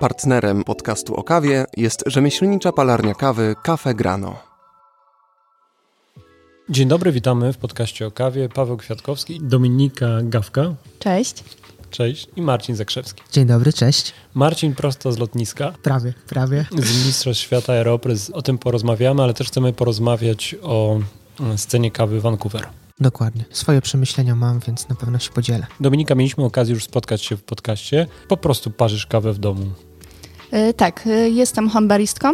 Partnerem podcastu o kawie jest rzemieślnicza palarnia kawy Café Grano. Dzień dobry, witamy w podcaście o kawie. Paweł Kwiatkowski, Dominika Gawka. Cześć. Cześć. I Marcin Zakrzewski. Dzień dobry, cześć. Marcin prosto z lotniska. Prawie. Z Mistrzostw Świata Aeropress. O tym porozmawiamy, ale też chcemy porozmawiać o scenie kawy Vancouver. Dokładnie. Swoje przemyślenia mam, więc na pewno się podzielę. Dominika, mieliśmy okazję już spotkać się w podcaście. Po prostu parzysz kawę w domu. Tak, jestem homebaristką.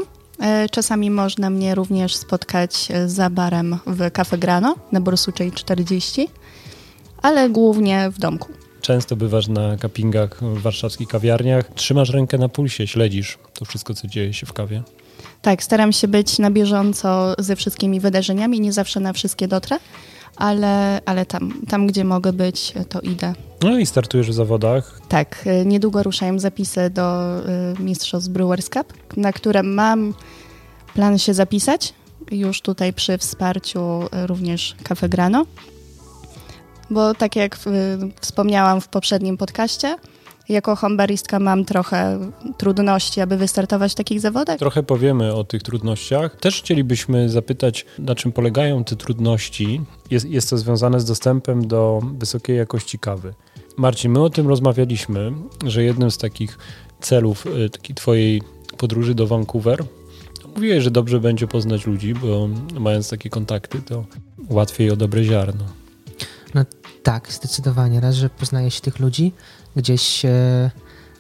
Czasami można mnie również spotkać za barem w Café Grano na Borsuczej 40, ale głównie w domku. Często bywasz na cuppingach w warszawskich kawiarniach. Trzymasz rękę na pulsie, śledzisz to wszystko, co dzieje się w kawie. Tak, staram się być na bieżąco ze wszystkimi wydarzeniami. Nie zawsze na wszystkie dotrę, ale tam, gdzie mogę być, to idę. No i startujesz w zawodach. Tak, niedługo ruszają zapisy do Mistrzostw Brewers' Cup, na które mam plan się zapisać. Już tutaj przy wsparciu również Café Grano. Bo tak jak wspomniałam w poprzednim podcaście, jako homebaristka mam trochę trudności, aby wystartować w takich zawodach. Trochę powiemy o tych trudnościach. Też chcielibyśmy zapytać, na czym polegają te trudności. Jest to związane z dostępem do wysokiej jakości kawy. Marcin, my o tym rozmawialiśmy, że jednym z takich celów twojej podróży do Vancouver, mówiłeś, że dobrze będzie poznać ludzi, bo mając takie kontakty, to łatwiej o dobre ziarno. No tak, zdecydowanie. Raz, że poznaje się tych ludzi gdzieś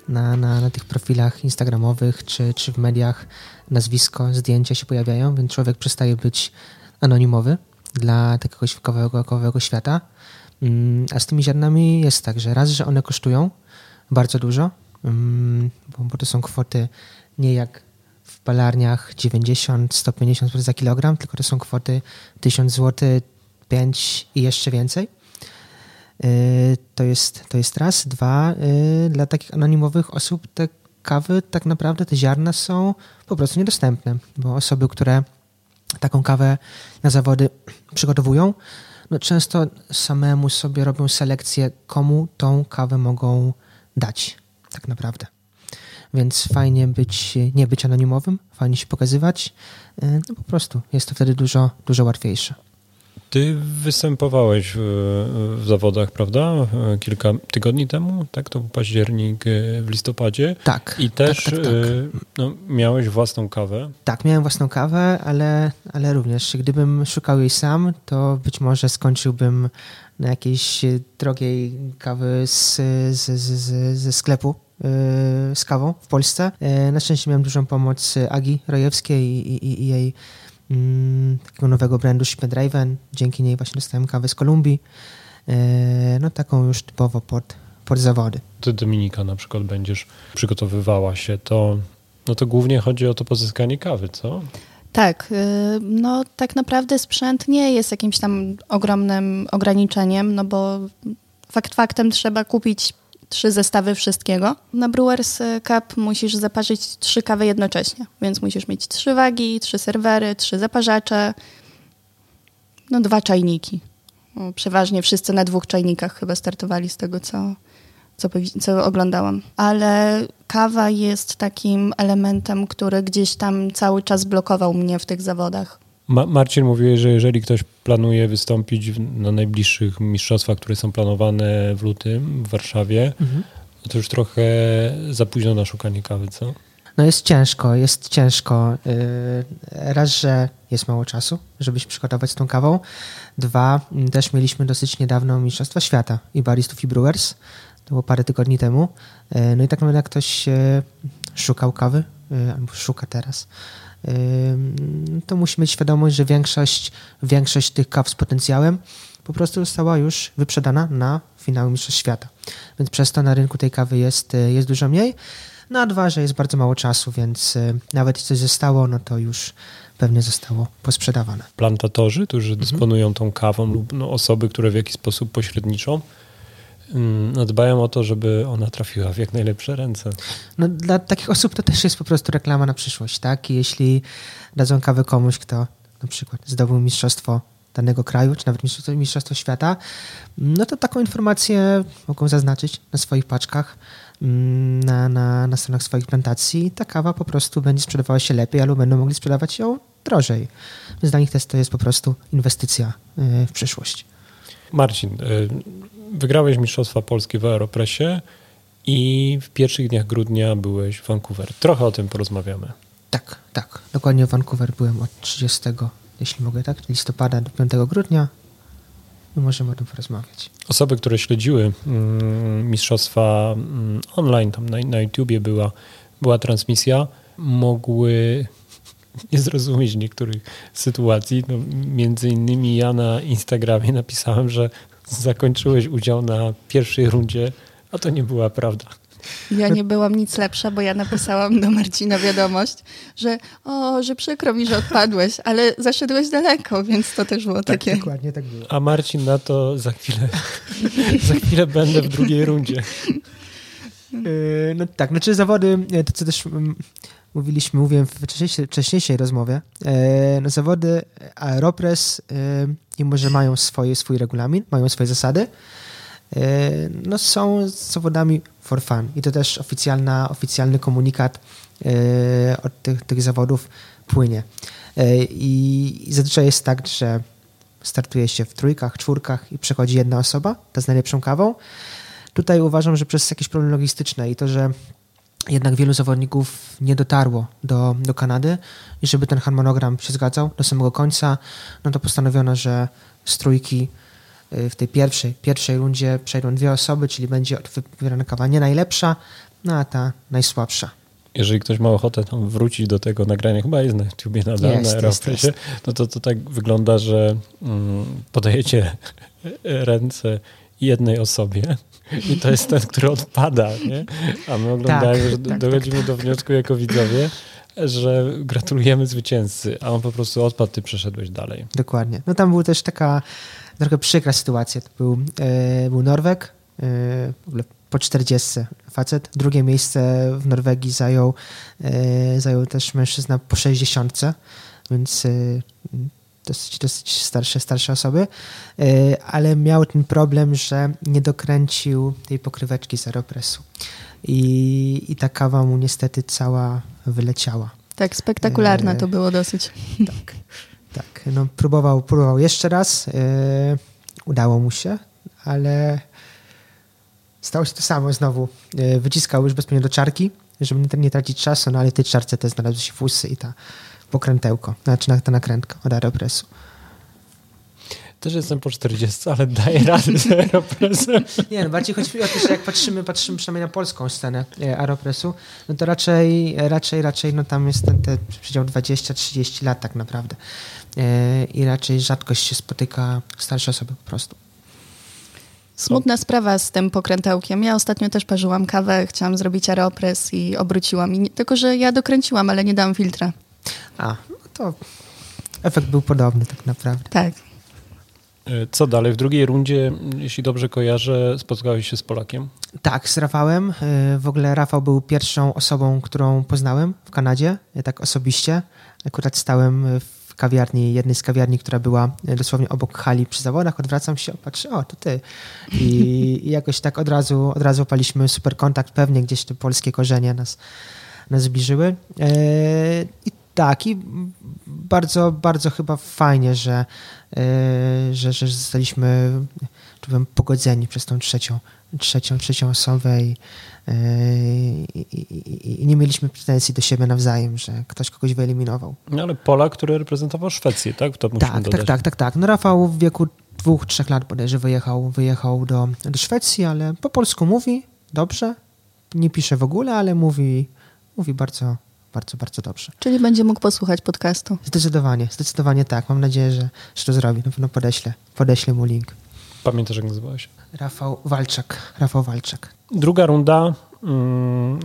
na tych profilach instagramowych czy w mediach, nazwisko, zdjęcia się pojawiają, więc człowiek przestaje być anonimowy dla takiego kawałkowego świata. A z tymi ziarnami jest tak, że raz, że one kosztują bardzo dużo, bo to są kwoty nie jak w palarniach 90-150 zł za kilogram, tylko to są kwoty 1000 zł, 5 i jeszcze więcej. To jest raz. Dwa, dla takich anonimowych osób te kawy, tak naprawdę te ziarna są po prostu niedostępne, bo osoby, które taką kawę na zawody przygotowują, no często samemu sobie robią selekcję, komu tą kawę mogą dać tak naprawdę. Więc fajnie nie być anonimowym, fajnie się pokazywać. No po prostu jest to wtedy dużo łatwiejsze. Ty występowałeś w zawodach, prawda? Kilka tygodni temu, tak? To był październik, w listopadzie. Tak. I też tak. No, miałeś własną kawę. Tak, miałem własną kawę, ale również gdybym szukał jej sam, to być może skończyłbym na jakiejś drogiej kawy ze sklepu z kawą w Polsce. Na szczęście miałem dużą pomoc Agi Rojewskiej i jej takiego nowego brandu Speedriven. Dzięki niej właśnie dostałem kawę z Kolumbii. No taką już typowo pod zawody. Ty, Dominika, na przykład będziesz przygotowywała się, to głównie chodzi o to pozyskanie kawy, co? Tak. No tak naprawdę sprzęt nie jest jakimś tam ogromnym ograniczeniem, no bo faktem trzeba kupić 3 zestawy wszystkiego. Na Brewers Cup musisz zaparzyć 3 kawy jednocześnie, więc musisz mieć 3 wagi, 3 serwery, 3 zaparzacze, no 2 czajniki. No, przeważnie wszyscy na 2 czajnikach chyba startowali z tego, co oglądałam. Ale kawa jest takim elementem, który gdzieś tam cały czas blokował mnie w tych zawodach. Marcin mówił, że jeżeli ktoś planuje wystąpić na najbliższych mistrzostwach, które są planowane w lutym w Warszawie, to już trochę za późno na szukanie kawy, co? No jest ciężko. Raz, że jest mało czasu, żeby się przygotować z tą kawą. Dwa, też mieliśmy dosyć niedawno Mistrzostwa Świata i baristów i brewers. To było parę tygodni temu. No i tak naprawdę jak ktoś szukał kawy, albo szuka teraz, to musi mieć świadomość, że większość tych kaw z potencjałem po prostu została już wyprzedana na finały Mistrzostw Świata. Więc przez to na rynku tej kawy jest dużo mniej. No a dwa, że jest bardzo mało czasu, więc nawet jeśli coś zostało, no to już pewnie zostało posprzedawane. Plantatorzy, którzy dysponują tą kawą lub osoby, które w jakiś sposób pośredniczą, dbają o to, żeby ona trafiła w jak najlepsze ręce. No, dla takich osób to też jest po prostu reklama na przyszłość, tak? I jeśli dadzą kawę komuś, kto na przykład zdobył mistrzostwo danego kraju, czy nawet Mistrzostwo Świata, no to taką informację mogą zaznaczyć na swoich paczkach, na stronach swoich plantacji. Ta kawa po prostu będzie sprzedawała się lepiej, albo będą mogli sprzedawać ją drożej. Więc dla nich też to jest po prostu inwestycja w przyszłość. Marcin, wygrałeś Mistrzostwa Polski w Aeropressie i w pierwszych dniach grudnia byłeś w Vancouver. Trochę o tym porozmawiamy. Tak. Dokładnie w Vancouver byłem od 30, jeśli mogę, tak, listopada do 5 grudnia. My możemy o tym porozmawiać. Osoby, które śledziły mistrzostwa online, tam na YouTubie była transmisja, mogły nie zrozumieć niektórych sytuacji. No, między innymi ja na Instagramie napisałem, że zakończyłeś udział na pierwszej rundzie, a to nie była prawda. Ja nie byłam nic lepsza, bo ja napisałam do Marcina wiadomość, że przykro mi, że odpadłeś, ale zaszedłeś daleko, więc to też było takie. Dokładnie tak było. A Marcin na to za chwilę będę w drugiej rundzie. No tak, znaczy zawody, to co też mówiłem w wcześniejszej rozmowie, no zawody Aeropress, mimo że mają swój regulamin, mają swoje zasady, no są zawodami for fun i to też oficjalny komunikat od tych zawodów płynie. I zazwyczaj jest tak, że startuje się w trójkach, czwórkach i przechodzi jedna osoba, ta z najlepszą kawą. Tutaj uważam, że przez jakieś problemy logistyczne i to, że jednak wielu zawodników nie dotarło do Kanady i żeby ten harmonogram się zgadzał do samego końca, no to postanowiono, że z trójki w tej pierwszej rundzie przejdą dwie osoby, czyli będzie wybierana kawa nie najlepsza, no a ta najsłabsza. Jeżeli ktoś ma ochotę tam wrócić do tego nagrania, chyba jest na YouTubie nadal, na Aeropressie, no to tak wygląda, że podajecie ręce jednej osobie i to jest ten, który odpada, nie? A my oglądamy, że dochodzimy do wniosku jako widzowie, że gratulujemy zwycięzcy, a on po prostu odpadł, ty przeszedłeś dalej. Dokładnie. No tam była też taka trochę przykra sytuacja. To był Norweg, w ogóle po 40 facet. Drugie miejsce w Norwegii zajął też mężczyzna po 60, więc dosyć starsze osoby, ale miał ten problem, że nie dokręcił tej pokryweczki z Aeropressu. I ta kawa mu niestety cała wyleciała. Tak, spektakularna to było dosyć. Tak. No, próbował jeszcze raz. Udało mu się, ale stało się to samo znowu. Wyciskał już bezpośrednio do czarki, żeby nie tracić czasu, no ale w tej czarce też znalazły się fusy i ta pokrętełko, znaczy ta nakrętka od Aeropressu. Też jestem po 40, ale daję radę z Aeropressem. Nie, no bardziej chodzi mi o to, że jak patrzymy przynajmniej na polską scenę Aeropressu, no to raczej no tam jest ten przedział 20-30 lat tak naprawdę. I raczej rzadko się spotyka starsze osoby po prostu. Smutna sprawa z tym pokrętełkiem. Ja ostatnio też parzyłam kawę, chciałam zrobić Aeropress i obróciłam. Tylko, że ja dokręciłam, ale nie dałam filtra. No to efekt był podobny tak naprawdę. Tak. Co dalej? W drugiej rundzie, jeśli dobrze kojarzę, spotkałeś się z Polakiem? Tak, z Rafałem. W ogóle Rafał był pierwszą osobą, którą poznałem w Kanadzie, tak osobiście. Akurat stałem w kawiarni, jednej z kawiarni, która była dosłownie obok hali przy zawodach. Odwracam się, patrzę, to ty. I jakoś tak od razu opaliśmy super kontakt. Pewnie gdzieś te polskie korzenie nas zbliżyły. I bardzo, bardzo chyba fajnie, że zostaliśmy pogodzeni przez tą trzecią osobę i nie mieliśmy pretensji do siebie nawzajem, że ktoś kogoś wyeliminował. No ale Polak, który reprezentował Szwecję, tak? To musimy dodać. Tak. No Rafał w wieku 2-3 lat bodajże wyjechał do Szwecji, ale po polsku mówi dobrze, nie pisze w ogóle, ale mówi bardzo bardzo, bardzo dobrze. Czyli będzie mógł posłuchać podcastu. Zdecydowanie tak. Mam nadzieję, że to zrobi. Na pewno podeślę mu link. Pamiętasz, jak nazywałeś? Rafał Walczak. Druga runda.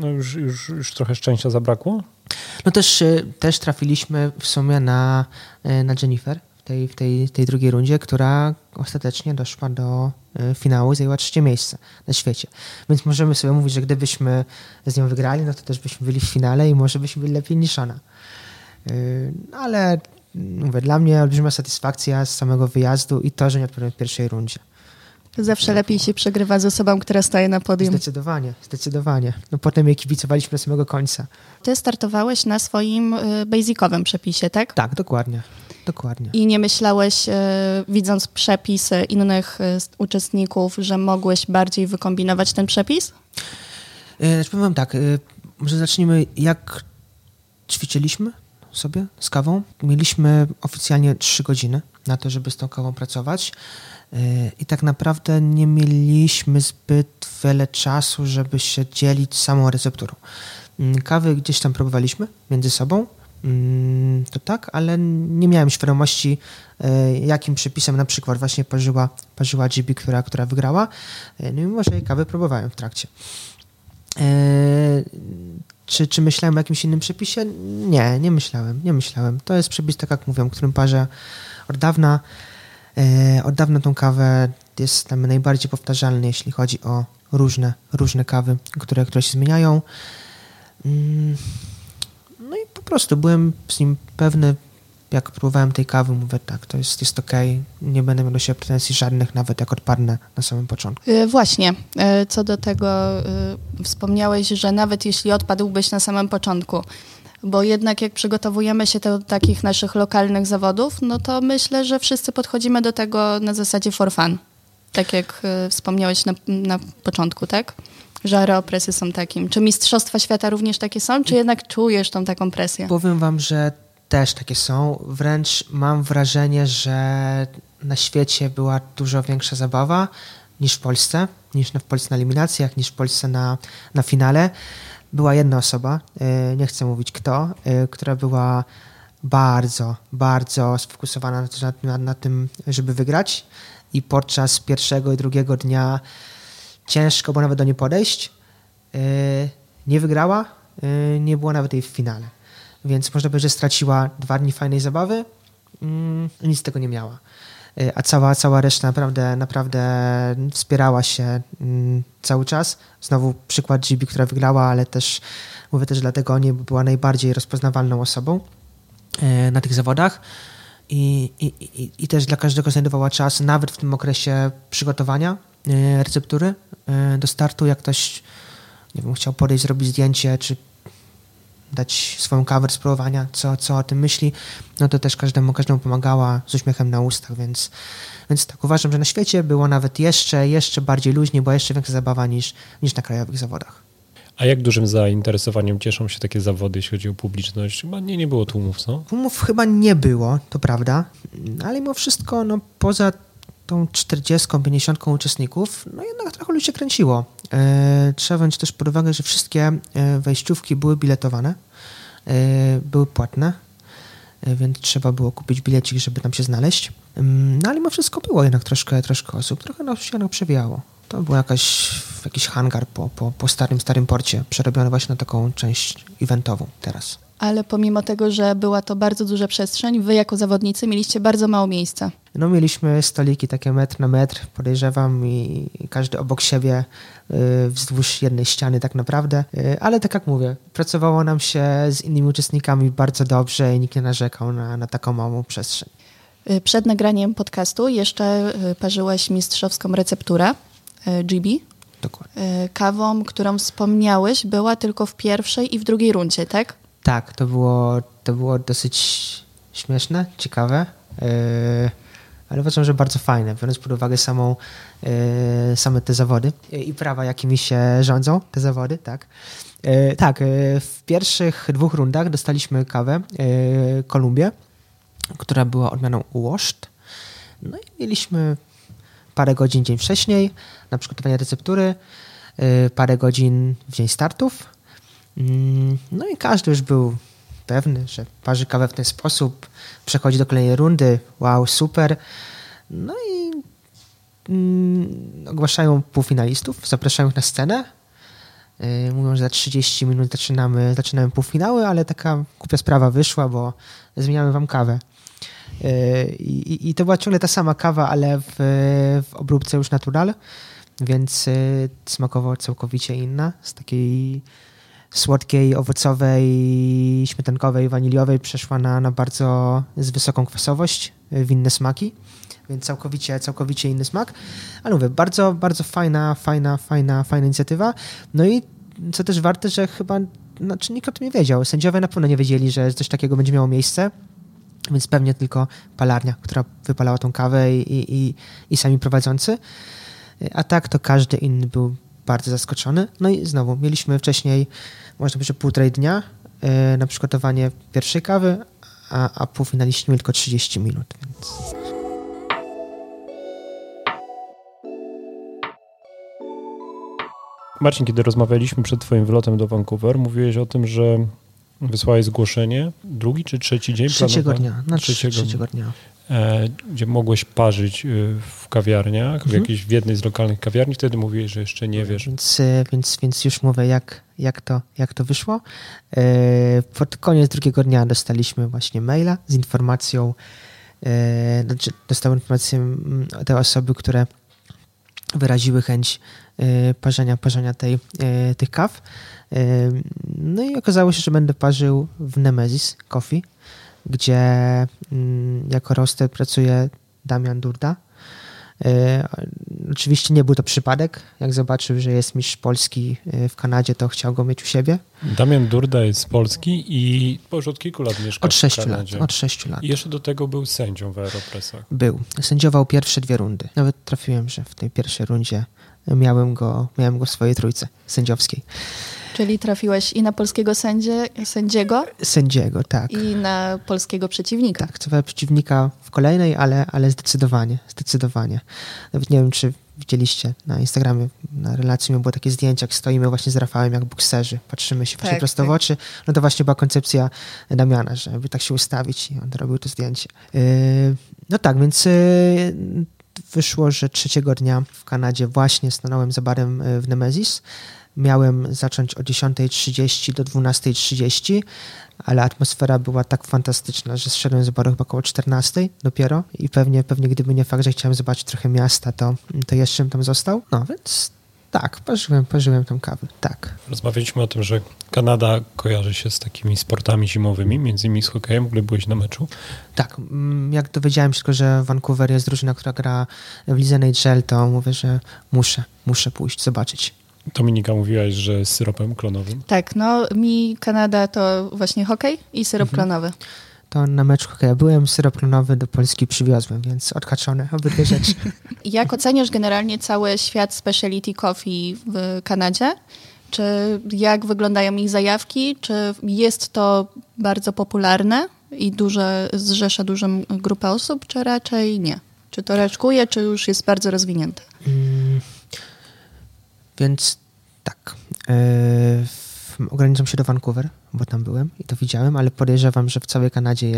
No już trochę szczęścia zabrakło. No też trafiliśmy w sumie na Jennifer w tej drugiej rundzie, która ostatecznie doszła do finału i zajęła trzecie miejsce na świecie. Więc możemy sobie mówić, że gdybyśmy z nią wygrali, no to też byśmy byli w finale i może byśmy byli lepiej niż ona. Ale Mówię, dla mnie olbrzymia satysfakcja z samego wyjazdu i to, że nie odpadłem w pierwszej rundzie. Zawsze lepiej się przegrywa z osobą, która staje na podium. Zdecydowanie, zdecydowanie. No potem je kibicowaliśmy do samego końca. Ty startowałeś na swoim basicowym przepisie, tak? Tak, dokładnie. Dokładnie. I nie myślałeś, widząc przepisy innych uczestników, że mogłeś bardziej wykombinować ten przepis? Powiem tak, może zacznijmy, jak ćwiczyliśmy sobie z kawą. Mieliśmy oficjalnie 3 godziny na to, żeby z tą kawą pracować. I tak naprawdę nie mieliśmy zbyt wiele czasu, żeby się dzielić samą recepturą. Kawy gdzieś tam próbowaliśmy między sobą, to tak, ale nie miałem świadomości, jakim przepisem na przykład właśnie parzyła GB, która wygrała. No i może jej kawy próbowałem w trakcie. Czy myślałem o jakimś innym przepisie? Nie myślałem. To jest przepis, tak jak mówiłem, którym parzę od dawna. Od dawna tą kawę jest tam najbardziej powtarzalny, jeśli chodzi o różne kawy, które się zmieniają. No i po prostu byłem z nim pewny, jak próbowałem tej kawy, mówię tak, to jest okej, nie będę miał do siebie pretensji żadnych, nawet jak odpadnę na samym początku. Właśnie, co do tego wspomniałeś, że nawet jeśli odpadłbyś na samym początku, bo jednak jak przygotowujemy się do takich naszych lokalnych zawodów, no to myślę, że wszyscy podchodzimy do tego na zasadzie for fun. Tak jak wspomniałeś na początku, tak? Że aeropresy są takim. Czy Mistrzostwa Świata również takie są? Czy jednak czujesz tą taką presję? Powiem wam, że też takie są. Wręcz mam wrażenie, że na świecie była dużo większa zabawa niż w Polsce. Niż w Polsce na eliminacjach, niż w Polsce na finale. Była jedna osoba, nie chcę mówić kto, która była bardzo, bardzo sfokusowana na tym, żeby wygrać i podczas pierwszego i drugiego dnia ciężko było nawet do niej podejść. Nie wygrała, nie było nawet jej w finale. Więc można powiedzieć, że straciła 2 dni fajnej zabawy i nic z tego nie miała. A cała reszta naprawdę wspierała się cały czas. Znowu przykład GB, która wygrała, ale też mówię też dlatego o niej, bo była najbardziej rozpoznawalną osobą na tych zawodach i też dla każdego znajdowała czas, nawet w tym okresie przygotowania receptury do startu, jak ktoś, nie wiem, chciał podejść, zrobić zdjęcie, czy dać swoją kawę spróbowania, co o tym myśli, no to też każdemu pomagała z uśmiechem na ustach, więc tak uważam, że na świecie było nawet jeszcze bardziej luźniej, była jeszcze większa zabawa niż na krajowych zawodach. A jak dużym zainteresowaniem cieszą się takie zawody, jeśli chodzi o publiczność? Chyba nie było tłumów, co? Tłumów chyba nie było, to prawda, ale mimo wszystko, no poza tą 40-50 uczestników, no jednak trochę ludzi się kręciło. Trzeba wziąć też pod uwagę, że wszystkie wejściówki były biletowane, były płatne, więc trzeba było kupić bilecik, żeby tam się znaleźć. No ale mimo wszystko było jednak troszkę osób, trochę nas się przewijało. To był jakiś hangar po starym porcie, przerobiony właśnie na taką część eventową teraz. Ale pomimo tego, że była to bardzo duża przestrzeń, wy jako zawodnicy mieliście bardzo mało miejsca. No mieliśmy stoliki takie metr na metr, podejrzewam, i każdy obok siebie wzdłuż jednej ściany tak naprawdę. Ale tak jak mówię, pracowało nam się z innymi uczestnikami bardzo dobrze i nikt nie narzekał na taką małą przestrzeń. Przed nagraniem podcastu jeszcze parzyłeś mistrzowską recepturę GB. Dokładnie. Kawą, którą wspomniałeś, była tylko w pierwszej i w drugiej rundzie, tak? Tak, to było dosyć śmieszne, ciekawe, ale uważam, że bardzo fajne, biorąc pod uwagę same te zawody i prawa, jakimi się rządzą te zawody, tak. W pierwszych 2 rundach dostaliśmy kawę Kolumbię, która była odmianą washed. No i mieliśmy parę godzin dzień wcześniej na przygotowanie receptury, parę godzin w dzień startów. No i każdy już był pewny, że parzy kawę w ten sposób, przechodzi do kolejnej rundy, wow, super. No i ogłaszają półfinalistów, zapraszają ich na scenę. Mówią, że za 30 minut zaczynamy półfinały, ale taka głupia sprawa wyszła, bo zmieniamy wam kawę. I to była ciągle ta sama kawa, ale w obróbce już natural, więc smakowo całkowicie inna, z takiej słodkiej, owocowej, śmietankowej, waniliowej przeszła na bardzo z wysoką kwasowość w inne smaki, więc całkowicie inny smak. Ale mówię, bardzo, bardzo fajna inicjatywa. No i co też warte, że chyba, znaczy nikt o tym nie wiedział. Sędziowie na pewno nie wiedzieli, że coś takiego będzie miało miejsce, więc pewnie tylko palarnia, która wypalała tą kawę i sami prowadzący. A tak to każdy inny był bardzo zaskoczony. No i znowu, mieliśmy wcześniej, można powiedzieć, że półtorej dnia na przygotowanie pierwszej kawy, a półfinaliści mieli tylko 30 minut. Więc... Marcin, kiedy rozmawialiśmy przed twoim wylotem do Vancouver, mówiłeś o tym, że wysłałeś zgłoszenie drugi czy trzeci dzień? Trzeciego dnia. Gdzie mogłeś parzyć w kawiarniach, w jednej z lokalnych kawiarni. Wtedy mówiłeś, że jeszcze nie wiesz. Więc już mówię, jak to wyszło. Pod koniec drugiego dnia dostaliśmy właśnie maila z informacją, dostałem informację te osoby, które wyraziły chęć parzenia tych kaw. No i okazało się, że będę parzył w Nemesis Coffee, gdzie jako roaster pracuje Damian Durda. Oczywiście nie był to przypadek. Jak zobaczył, że jest mistrz Polski w Kanadzie, to chciał go mieć u siebie. Damian Durda jest z Polski i już od kilku lat mieszka w Kanadzie. Od 6 lat. I jeszcze do tego był sędzią w Aeropressach. Był. Sędziował pierwsze 2 rundy. Nawet trafiłem, że w tej pierwszej rundzie miałem go w swojej trójce sędziowskiej. Czyli trafiłeś i na polskiego sędziego? Sędziego, tak. I na polskiego przeciwnika. Tak, to przeciwnika w kolejnej, ale zdecydowanie. Nawet nie wiem, czy widzieliście na Instagramie, na relacji było takie zdjęcie, jak stoimy właśnie z Rafałem jak bokserzy, patrzymy się właśnie prosto w oczy. No to właśnie była koncepcja Damiana, żeby tak się ustawić i on robił to zdjęcie. No tak, więc... wyszło, że trzeciego dnia w Kanadzie właśnie stanąłem za barem w Nemesis. Miałem zacząć o 10:30 do 12:30, ale atmosfera była tak fantastyczna, że zszedłem z baru chyba około 14:00 dopiero i pewnie gdyby nie fakt, że chciałem zobaczyć trochę miasta, to jeszcze bym tam został. No więc tak, parzyłem tam kawę, tak. Rozmawialiśmy o tym, że Kanada kojarzy się z takimi sportami zimowymi, między innymi z hokejem. W ogóle byłeś na meczu? Tak, jak dowiedziałem się tylko, że Vancouver jest drużyna, która gra w lidze NHL, to mówię, że muszę pójść, zobaczyć. Dominika, mówiłaś, że z syropem klonowym? Tak, no mi Kanada to właśnie hokej i syrop klonowy. To na mecz hokeja byłem, syrop klonowy do Polski przywiozłem, więc odhaczone obydwie rzeczy. Jak oceniasz generalnie cały świat speciality coffee w Kanadzie? Czy jak wyglądają ich zajawki? Czy jest to bardzo popularne i zrzesza dużą grupę osób, czy raczej nie? Czy to raczkuje, czy już jest bardzo rozwinięte? Więc tak... Ograniczam się do Vancouver, bo tam byłem i to widziałem, ale podejrzewam, że w całej Kanadzie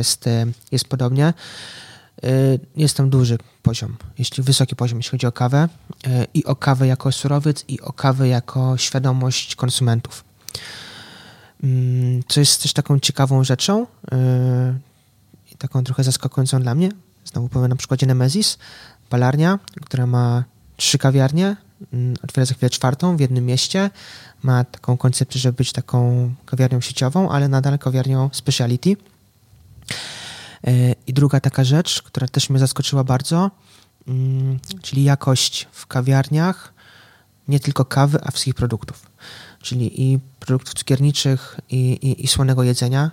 jest podobnie. Jest tam duży poziom, wysoki poziom, jeśli chodzi o kawę i o kawę jako surowiec i o kawę jako świadomość konsumentów. Co jest też taką ciekawą rzeczą i taką trochę zaskakującą dla mnie. Znowu powiem na przykładzie Nemesis, palarnia, która ma 3 kawiarnie, otwiera za chwilę 4. w jednym mieście. Ma taką koncepcję, żeby być taką kawiarnią sieciową, ale nadal kawiarnią speciality. I druga taka rzecz, która też mnie zaskoczyła bardzo, czyli jakość w kawiarniach nie tylko kawy, a wszystkich produktów. Czyli i produktów cukierniczych, i słonego jedzenia.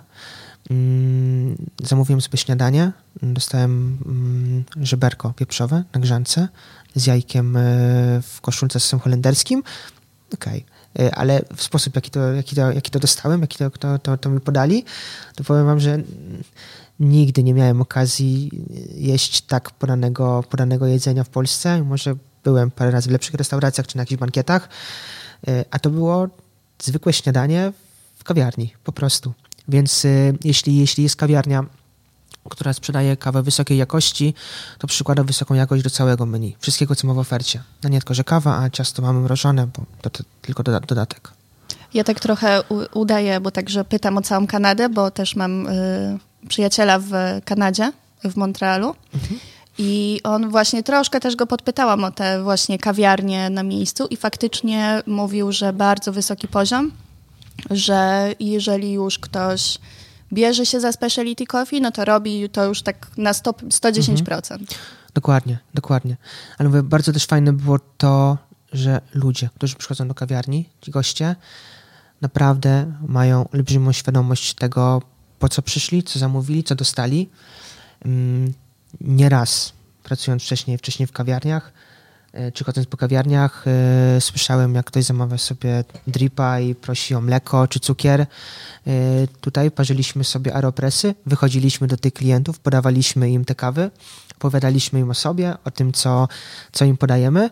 Zamówiłem sobie śniadanie, dostałem żeberko pieprzowe na grzance z jajkiem w koszulce z sosem holenderskim. Okej. Ale w sposób, jaki to dostałem, jaki to mi podali, to powiem wam, że nigdy nie miałem okazji jeść tak podanego jedzenia w Polsce. Może byłem parę razy w lepszych restauracjach czy na jakichś bankietach, a to było zwykłe śniadanie w kawiarni, po prostu. Więc jeśli jest kawiarnia, która sprzedaje kawę wysokiej jakości, to przykłada wysoką jakość do całego menu. Wszystkiego, co ma w ofercie. No nie tylko, że kawa, a ciasto mamy mrożone, bo to tylko dodatek. Ja tak trochę udaję, bo także pytam o całą Kanadę, bo też mam przyjaciela w Kanadzie, w Montrealu. Mhm. I on właśnie troszkę też go podpytałam o te właśnie kawiarnie na miejscu i faktycznie mówił, że bardzo wysoki poziom. że jeżeli już ktoś bierze się za speciality coffee, no to robi to już tak na 110%. Mhm. Dokładnie. Ale mówię, bardzo też fajne było to, że ludzie, którzy przychodzą do kawiarni, ci goście, naprawdę mają olbrzymą świadomość tego, po co przyszli, co zamówili, co dostali. Nieraz pracując wcześniej w kawiarniach, czy chodząc po kawiarniach, słyszałem, jak ktoś zamawia sobie dripa i prosi o mleko czy cukier. Tutaj parzyliśmy sobie aeropresy, wychodziliśmy do tych klientów, podawaliśmy im te kawy, opowiadaliśmy im o sobie, o tym, co im podajemy.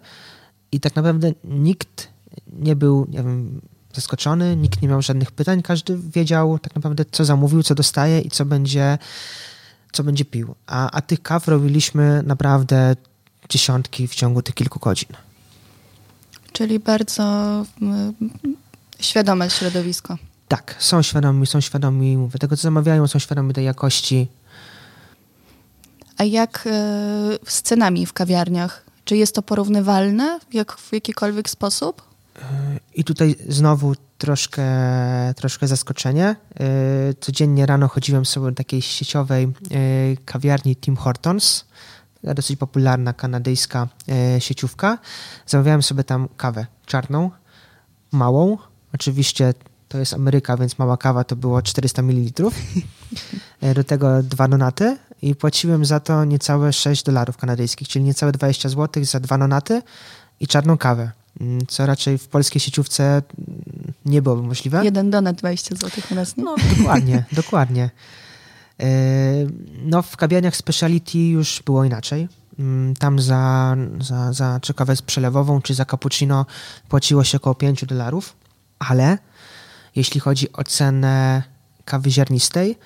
I tak naprawdę nikt nie był, nie wiem, zaskoczony, nikt nie miał żadnych pytań, każdy wiedział tak naprawdę, co zamówił, co dostaje i co będzie pił. A tych kaw robiliśmy naprawdę dziesiątki w ciągu tych kilku godzin. Czyli bardzo świadome środowisko. Tak, są świadomi mówię, tego, co zamawiają, są świadomi tej jakości. A jak z cenami w kawiarniach? Czy jest to porównywalne w jakikolwiek sposób? I tutaj znowu troszkę zaskoczenie. Codziennie rano chodziłem sobie do takiej sieciowej kawiarni Tim Hortons, dosyć popularna kanadyjska sieciówka. Zamawiałem sobie tam kawę czarną, małą. Oczywiście to jest Ameryka, więc mała kawa to było 400 ml. Do tego 2 nonaty i płaciłem za to niecałe $6 kanadyjskich, czyli niecałe 20 zł za 2 nonaty i czarną kawę, co raczej w polskiej sieciówce nie byłoby możliwe. Jeden donat 20 zł u nas, nie? No, dokładnie. No, w kawiarniach speciality już było inaczej. Tam za kawę z przelewową czy za cappuccino płaciło się około $5, ale jeśli chodzi o cenę kawy ziarnistej,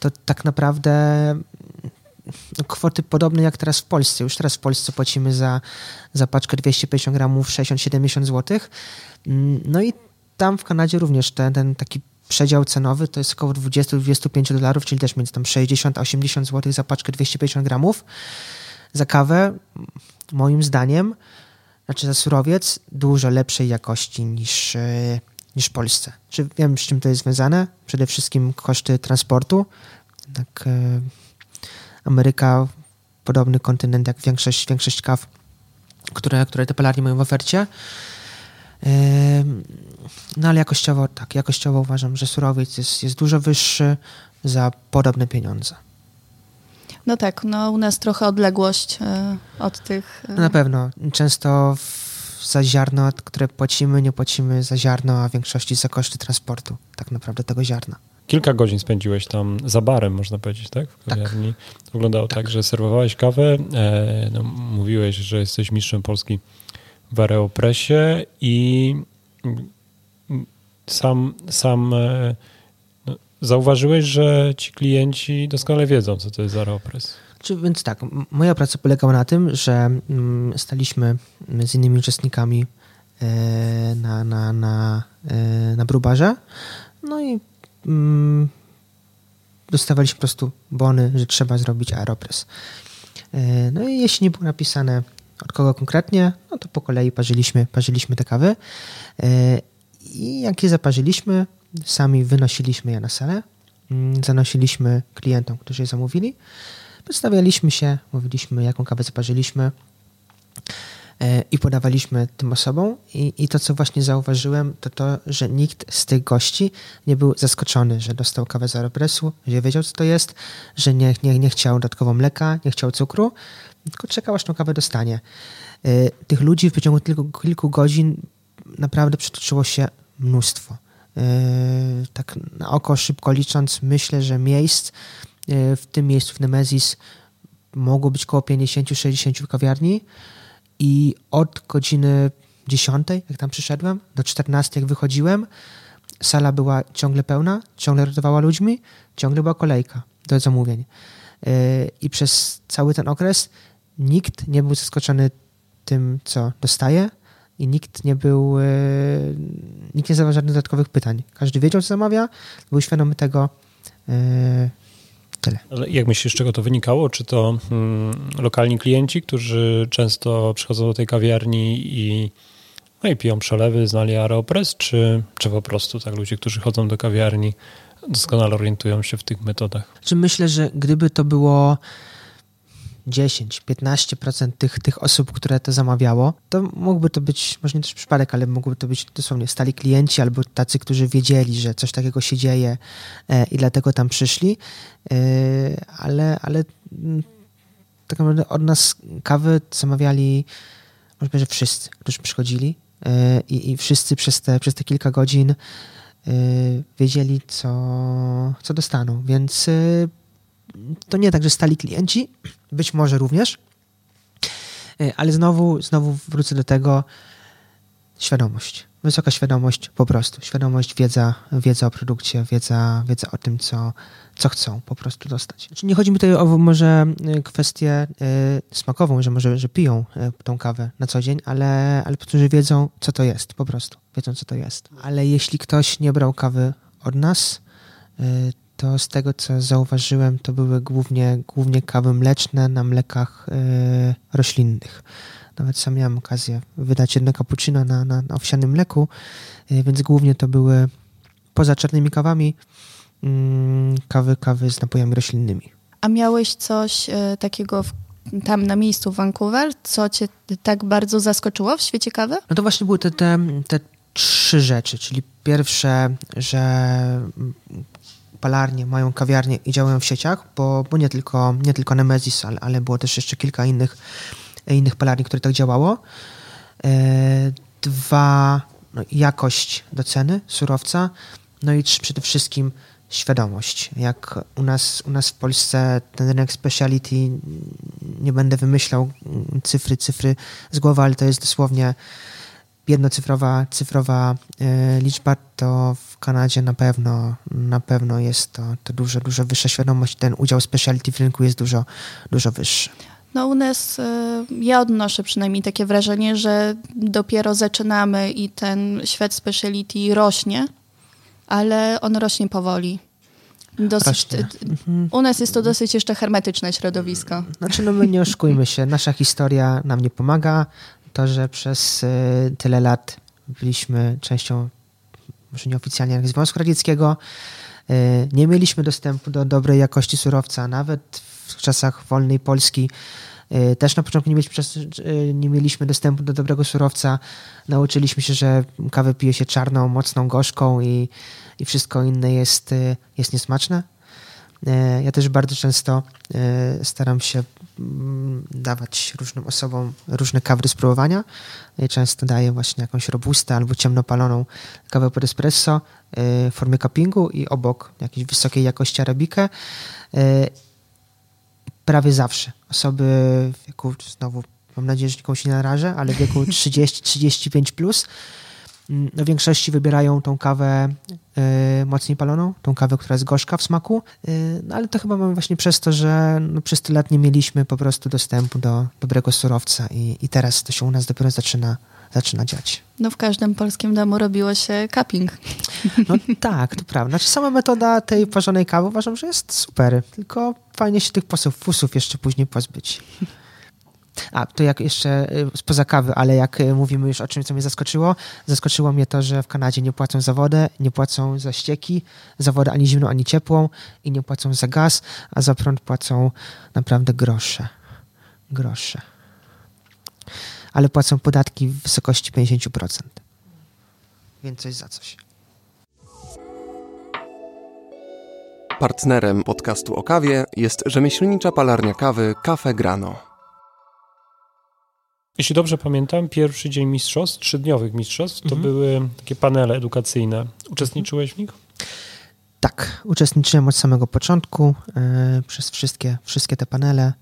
to tak naprawdę kwoty podobne jak teraz w Polsce. Już teraz w Polsce płacimy za paczkę 250 gramów 60-70 zł. No i tam w Kanadzie również ten taki przedział cenowy to jest około $20-25, czyli też między tam 60-80 zł za paczkę 250 gramów. Za kawę, moim zdaniem, znaczy za surowiec, dużo lepszej jakości niż w Polsce. Czy wiem, z czym to jest związane? Przede wszystkim koszty transportu. Tak, Ameryka, podobny kontynent jak większość kaw, które te palarnie mają w ofercie. No ale jakościowo uważam, że surowiec jest dużo wyższy za podobne pieniądze. No tak, no u nas trochę odległość od tych... No na pewno. Często za ziarno, które płacimy, nie płacimy za ziarno, a w większości za koszty transportu tak naprawdę tego ziarna. Kilka godzin spędziłeś tam za barem, można powiedzieć, tak? W kawiarni. Tak. Wyglądało tak, że serwowałeś kawę, mówiłeś, że jesteś mistrzem Polski w Aeropressie i sam zauważyłeś, że ci klienci doskonale wiedzą, co to jest Aeropress. Więc tak, moja praca polegała na tym, że staliśmy z innymi uczestnikami na brewbarze, no i dostawaliśmy po prostu bony, że trzeba zrobić Aeropress. No i jeśli nie było napisane od kogo konkretnie, no to po kolei parzyliśmy te kawy i jak je zaparzyliśmy, sami wynosiliśmy je na salę, zanosiliśmy klientom, którzy je zamówili, przedstawialiśmy się, mówiliśmy jaką kawę zaparzyliśmy i podawaliśmy tym osobom i to, co właśnie zauważyłem, to, że nikt z tych gości nie był zaskoczony, że dostał kawę z Aeropressu, że wiedział, co to jest, że nie chciał dodatkowo mleka, nie chciał cukru, tylko czekał, aż tą kawę dostanie. Tych ludzi w przeciągu kilku godzin naprawdę przytoczyło się mnóstwo. Tak na oko szybko licząc, myślę, że miejsc, w tym miejscu w Nemesis mogło być około 50-60 kawiarni i od godziny 10, jak tam przyszedłem, do 14, jak wychodziłem, sala była ciągle pełna, ciągle rotowała ludźmi, ciągle była kolejka do zamówień. I przez cały ten okres nikt nie był zaskoczony tym, co dostaje i nikt nie zadawał żadnych dodatkowych pytań. Każdy wiedział, co zamawia, był świadomy tego. Tyle. Ale jak myślisz, z czego to wynikało? Czy to lokalni klienci, którzy często przychodzą do tej kawiarni i No i piją przelewy, znali Aeropress, czy po prostu tak ludzie, którzy chodzą do kawiarni, doskonale orientują się w tych metodach? Czy myślę, że gdyby to było 10-15% tych osób, które to zamawiało, to mógłby to być, może nie też przypadek, ale mógłby to być dosłownie stali klienci albo tacy, którzy wiedzieli, że coś takiego się dzieje i dlatego tam przyszli, ale tak naprawdę od nas kawy zamawiali, można powiedzieć, że wszyscy, którzy przychodzili i wszyscy przez te kilka godzin wiedzieli, co dostaną, więc to nie tak, że stali klienci, być może również, ale znowu wrócę do tego, świadomość, wysoka świadomość po prostu, świadomość, wiedza o produkcie, wiedza o tym, co chcą po prostu dostać. Znaczy nie chodzi mi tutaj o może kwestię smakową, że piją tą kawę na co dzień, ale którzy wiedzą, co to jest, po prostu wiedzą, co to jest. Ale jeśli ktoś nie brał kawy od nas, to z tego, co zauważyłem, to były głównie kawy mleczne na mlekach roślinnych. Nawet sam miałem okazję wydać jedno cappuccino na owsianym mleku, więc głównie to były, poza czarnymi kawami, kawy z napojami roślinnymi. A miałeś coś takiego tam na miejscu w Vancouver, co cię tak bardzo zaskoczyło w świecie kawy? No to właśnie były te trzy rzeczy, czyli pierwsze, że palarnie mają kawiarnie i działają w sieciach, bo nie tylko Nemesis, ale było też jeszcze kilka innych palarni, które tak działało. Dwa, no, jakość do ceny surowca, no i trzy, przede wszystkim świadomość. Jak u nas w Polsce ten rynek speciality, nie będę wymyślał cyfry z głowy, ale to jest dosłownie jednocyfrowa liczba, to w Kanadzie na pewno jest to dużo wyższa świadomość. Ten udział speciality w rynku jest dużo wyższy. No u nas, ja odnoszę przynajmniej takie wrażenie, że dopiero zaczynamy i ten świat speciality rośnie, ale on rośnie powoli. U nas jest to dosyć jeszcze hermetyczne środowisko. Znaczy, no my nie oszukujmy się, nasza historia nam nie pomaga. To, że przez tyle lat byliśmy częścią, może nieoficjalnie, Związku Radzieckiego, nie mieliśmy dostępu do dobrej jakości surowca, nawet w czasach wolnej Polski też na początku nie mieliśmy dostępu do dobrego surowca. Nauczyliśmy się, że kawę pije się czarną, mocną, gorzką i wszystko inne jest niesmaczne. Ja też bardzo często staram się dawać różnym osobom różne kawy do spróbowania. Często daję właśnie jakąś robustę albo ciemnopaloną kawę pod espresso w formie cuppingu i obok jakiejś wysokiej jakości arabikę. Prawie zawsze osoby w wieku, znowu mam nadzieję, że nikomu się nie narażę, ale w wieku 30-35 plus, w większości wybierają tą kawę mocniej paloną, tą kawę, która jest gorzka w smaku, ale to chyba mamy właśnie przez to, że przez tyle lat nie mieliśmy po prostu dostępu do dobrego surowca i teraz to się u nas dopiero zaczyna dziać. No w każdym polskim domu robiło się cupping. No tak, to prawda. Znaczy sama metoda tej parzonej kawy uważam, że jest super, tylko fajnie się tych fusów jeszcze później pozbyć. A, to jak jeszcze spoza kawy, ale jak mówimy już o czymś, co mnie zaskoczyło. Zaskoczyło mnie to, że w Kanadzie nie płacą za wodę, nie płacą za ścieki, za wodę ani zimną, ani ciepłą i nie płacą za gaz, a za prąd płacą naprawdę grosze. Grosze. Ale płacą podatki w wysokości 50%. Więc coś za coś. Partnerem podcastu o kawie jest rzemieślnicza palarnia kawy Café Grano. Jeśli dobrze pamiętam, pierwszy dzień mistrzostw, 3-dniowych mistrzostw, to były takie panele edukacyjne. Uczestniczyłeś w nich? Tak, uczestniczyłem od samego początku, przez wszystkie te panele,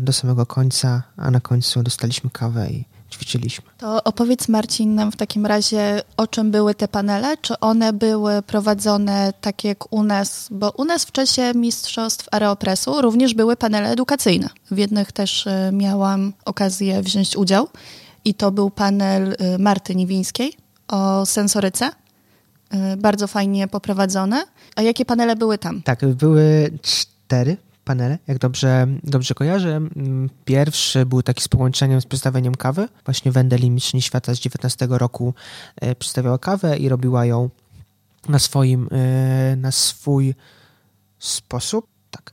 do samego końca, a na końcu dostaliśmy kawę i ćwiczyliśmy. To opowiedz, Marcin, nam w takim razie, o czym były te panele? Czy one były prowadzone tak jak u nas? Bo u nas w czasie mistrzostw Aeropressu również były panele edukacyjne. W jednych też miałam okazję wziąć udział i to był panel Marty Niewińskiej o sensoryce. Bardzo fajnie poprowadzone. A jakie panele były tam? Tak, były 4 panele, jak dobrze kojarzę. Pierwszy był taki z połączeniem z przedstawieniem kawy. Właśnie Wendel i Mistrzyni Świata z 19 roku przedstawiała kawę i robiła ją na swój sposób. Tak.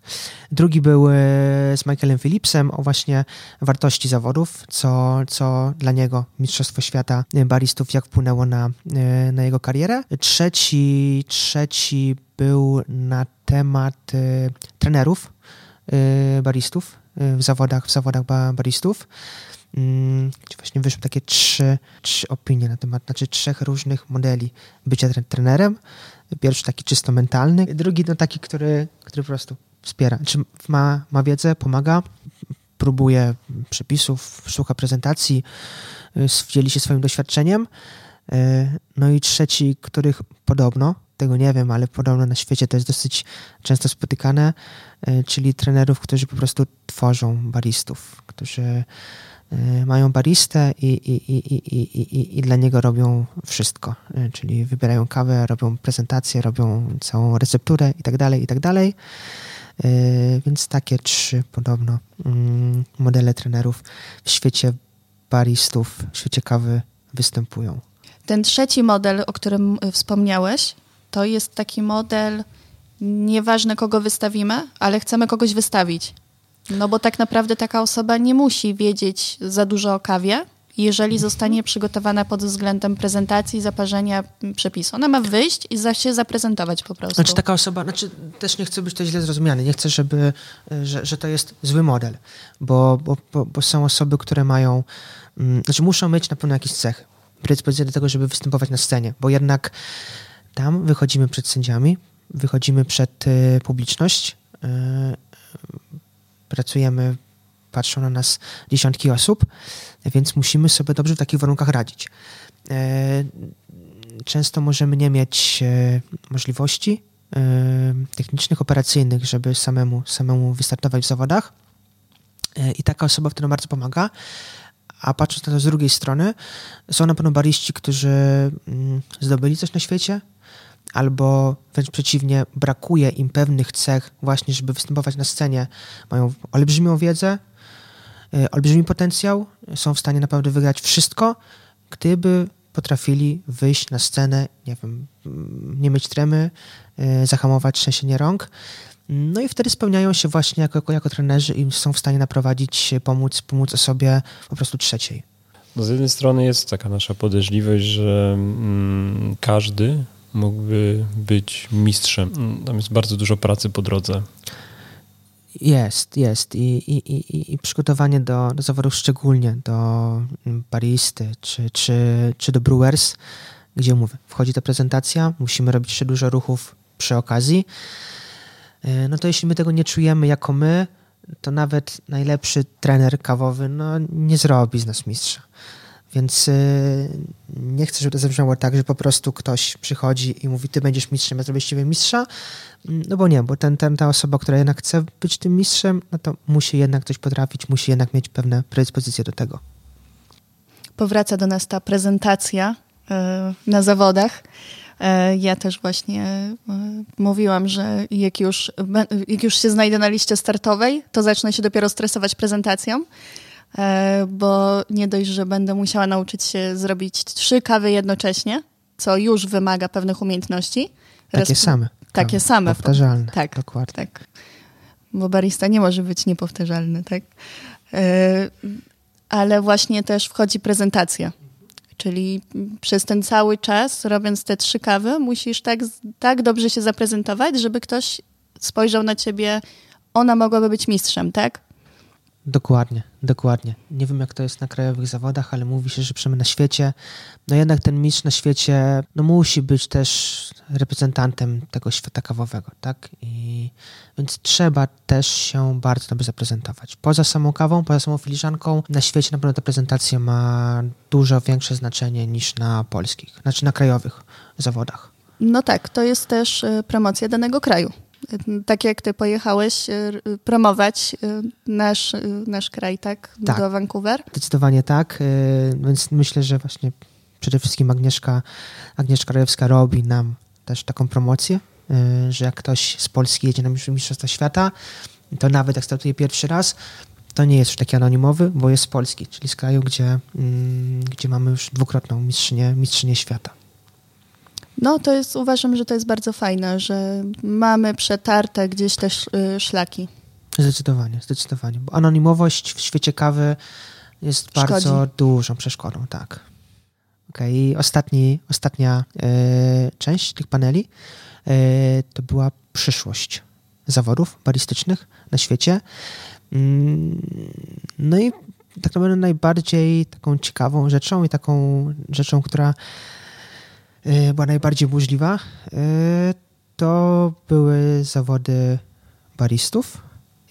Drugi był z Michaelem Phillipsem o właśnie wartości zawodów, co dla niego Mistrzostwo Świata Baristów, jak wpłynęło na jego karierę. Trzeci był na temat trenerów baristów w zawodach baristów. Właśnie wyszły takie trzy opinie na temat, znaczy trzech różnych modeli bycia trenerem. Pierwszy taki czysto mentalny, drugi taki, który po prostu wspiera. Znaczy ma wiedzę, pomaga, próbuje przepisów, słucha prezentacji, dzieli się swoim doświadczeniem. No i trzeci, których podobno, tego nie wiem, ale podobno na świecie to jest dosyć często spotykane, czyli trenerów, którzy po prostu tworzą baristów, którzy mają baristę i dla niego robią wszystko, czyli wybierają kawę, robią prezentację, robią całą recepturę i tak dalej. Więc takie trzy podobno modele trenerów w świecie baristów, w świecie kawy występują. Ten trzeci model, o którym wspomniałeś, to jest taki model, nieważne kogo wystawimy, ale chcemy kogoś wystawić. No bo tak naprawdę taka osoba nie musi wiedzieć za dużo o kawie, jeżeli zostanie przygotowana pod względem prezentacji, zaparzenia przepisu. Ona ma wyjść i się zaprezentować po prostu. Znaczy taka osoba, też nie chcę być to źle zrozumiany, nie chcę, że to jest zły model, bo są osoby, które mają, muszą mieć na pewno jakieś cechy, predyspozycje do tego, żeby występować na scenie, bo jednak tam wychodzimy przed sędziami, wychodzimy przed publiczność, pracujemy, patrzą na nas dziesiątki osób, więc musimy sobie dobrze w takich warunkach radzić. Często możemy nie mieć możliwości technicznych, operacyjnych, żeby samemu wystartować w zawodach i taka osoba wtedy bardzo pomaga, a patrząc na to z drugiej strony, są na pewno bariści, którzy zdobyli coś na świecie, albo wręcz przeciwnie, brakuje im pewnych cech właśnie, żeby występować na scenie. Mają olbrzymią wiedzę, olbrzymi potencjał, są w stanie naprawdę wygrać wszystko, gdyby potrafili wyjść na scenę, nie wiem, nie mieć tremy, zahamować trzęsienie rąk. No i wtedy spełniają się właśnie jako trenerzy i są w stanie naprowadzić, pomóc osobie po prostu trzeciej. Z jednej strony jest taka nasza podejrzliwość, że każdy mógłby być mistrzem. Tam jest bardzo dużo pracy po drodze. Jest. I przygotowanie do zawodów, szczególnie do baristy czy do brewers, gdzie mówię, wchodzi ta prezentacja, musimy robić jeszcze dużo ruchów przy okazji. No to jeśli my tego nie czujemy jako my, to nawet najlepszy trener kawowy nie zrobi z nas mistrza. Więc nie chcę, żeby to zabrzmiało tak, że po prostu ktoś przychodzi i mówi, ty będziesz mistrzem, ja zrobię z ciebie mistrza. No bo nie, bo ta osoba, która jednak chce być tym mistrzem, no to musi jednak coś potrafić, musi jednak mieć pewne predyspozycje do tego. Powraca do nas ta prezentacja na zawodach. Ja też właśnie mówiłam, że jak już się znajdę na liście startowej, to zacznę się dopiero stresować prezentacją, bo nie dość, że będę musiała nauczyć się zrobić 3 kawy jednocześnie, co już wymaga pewnych umiejętności. Takie same. Powtarzalne. Tak, dokładnie. Tak. Bo barista nie może być niepowtarzalny, tak? Ale właśnie też wchodzi prezentacja. Czyli przez ten cały czas, robiąc te 3 kawy, musisz tak dobrze się zaprezentować, żeby ktoś spojrzał na ciebie, ona mogłaby być mistrzem, tak? Dokładnie. Nie wiem, jak to jest na krajowych zawodach, ale mówi się, że przynajmniej na świecie, jednak ten mistrz na świecie, musi być też reprezentantem tego świata kawowego, tak? Więc trzeba też się bardzo dobrze zaprezentować. Poza samą kawą, poza samą filiżanką, na świecie na pewno ta prezentacja ma dużo większe znaczenie niż na polskich, na krajowych zawodach. No tak, to jest też promocja danego kraju. Tak jak ty pojechałeś promować nasz kraj, tak, do Vancouver? Zdecydowanie tak, więc myślę, że właśnie przede wszystkim Agnieszka Rojewska robi nam też taką promocję, że jak ktoś z Polski jedzie na Mistrzostwa Świata, to nawet jak startuje pierwszy raz, to nie jest już taki anonimowy, bo jest z Polski, czyli z kraju, gdzie mamy już dwukrotną mistrzynię świata. No to jest, uważam, że to jest bardzo fajne, że mamy przetarte gdzieś te szlaki. Zdecydowanie, bo anonimowość w świecie kawy jest bardzo dużą przeszkodą, tak. Okej, okay. Ostatnia część tych paneli to była przyszłość zawodów baristycznych na świecie. No i tak naprawdę najbardziej taką ciekawą rzeczą i taką rzeczą, która była najbardziej burzliwa, to były zawody baristów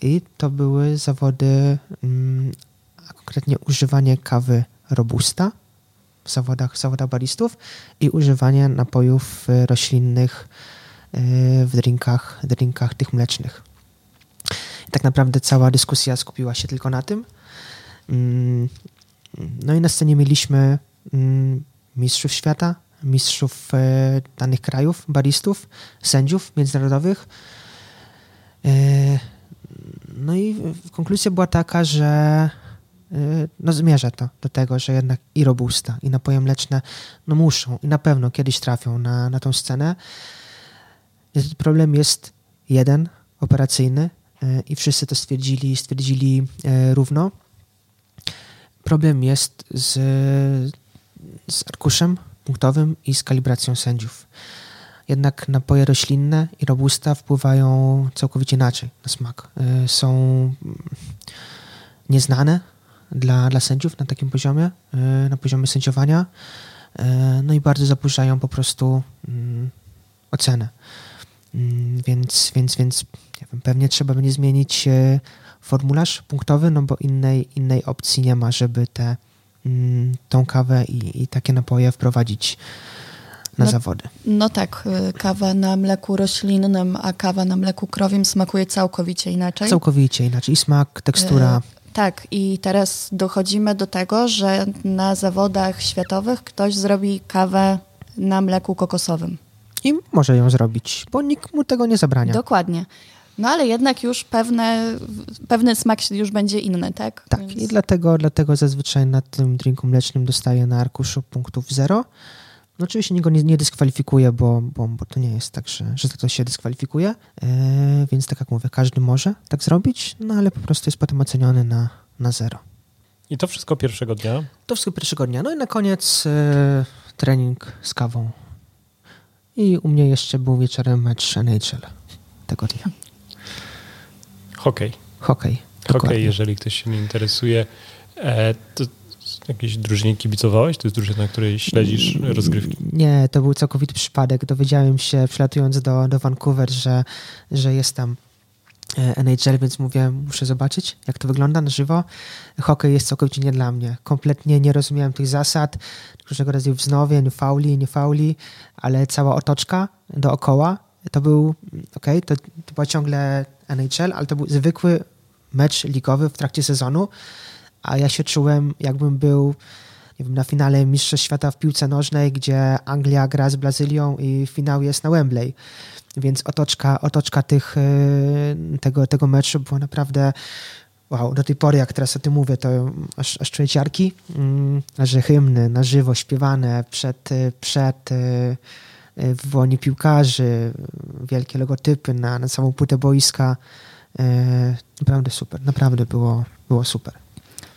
i to były zawody, a konkretnie używanie kawy robusta w zawodach baristów i używanie napojów roślinnych w drinkach tych mlecznych. I tak naprawdę cała dyskusja skupiła się tylko na tym. No i na scenie mieliśmy mistrzów świata, mistrzów danych krajów, baristów, sędziów międzynarodowych. No i konkluzja była taka, że no zmierza to do tego, że jednak i robusta, i napoje mleczne no muszą i na pewno kiedyś trafią na tą scenę. Problem jest jeden, operacyjny i wszyscy to stwierdzili równo. Problem jest z arkuszem punktowym i z kalibracją sędziów. Jednak napoje roślinne i robusta wpływają całkowicie inaczej na smak. Są nieznane dla sędziów na takim poziomie, na poziomie sędziowania, no i bardzo zaburzają po prostu ocenę. Więc ja wiem, pewnie trzeba będzie zmienić formularz punktowy, no bo innej opcji nie ma, żeby tą kawę i takie napoje wprowadzić na zawody. No tak, kawa na mleku roślinnym, a kawa na mleku krowim smakuje całkowicie inaczej. I smak, tekstura. Tak, i teraz dochodzimy do tego, że na zawodach światowych ktoś zrobi kawę na mleku kokosowym. I może ją zrobić, bo nikt mu tego nie zabrania. Dokładnie. No ale jednak już pewny smak już będzie inny, tak? Tak, więc... i dlatego zazwyczaj na tym drinku mlecznym dostaję na arkuszu punktów 0. No oczywiście nikt go nie dyskwalifikuje, bo to nie jest tak, że to się dyskwalifikuje. Więc tak jak mówię, każdy może tak zrobić, no ale po prostu jest potem oceniony na 0. I to wszystko pierwszego dnia? To wszystko pierwszego dnia. No i na koniec trening z kawą. I u mnie jeszcze był wieczorem mecz NHL tego dnia. Hokej, jeżeli ktoś się nie interesuje. To jakieś drużynie kibicowałeś? To jest drużyna, której śledzisz rozgrywki? Nie, to był całkowity przypadek. Dowiedziałem się, przylatując do Vancouver, że jest tam NHL, więc mówię, muszę zobaczyć, jak to wygląda na żywo. Hokej jest całkowicie nie dla mnie. Kompletnie nie rozumiałem tych zasad, różnego rodzaju wznowień, nie fauli, ale cała otoczka dookoła to był, to była ciągle NHL, ale to był zwykły mecz ligowy w trakcie sezonu, a ja się czułem, jakbym był, nie wiem, na finale Mistrzostw Świata w piłce nożnej, gdzie Anglia gra z Brazylią i finał jest na Wembley. Więc otoczka tego meczu była naprawdę wow. Do tej pory, jak teraz o tym mówię, to aż czuję ciarki, że hymny na żywo śpiewane przed w wonie piłkarzy, wielkie logotypy na samą płytę boiska. Naprawdę super, naprawdę było super.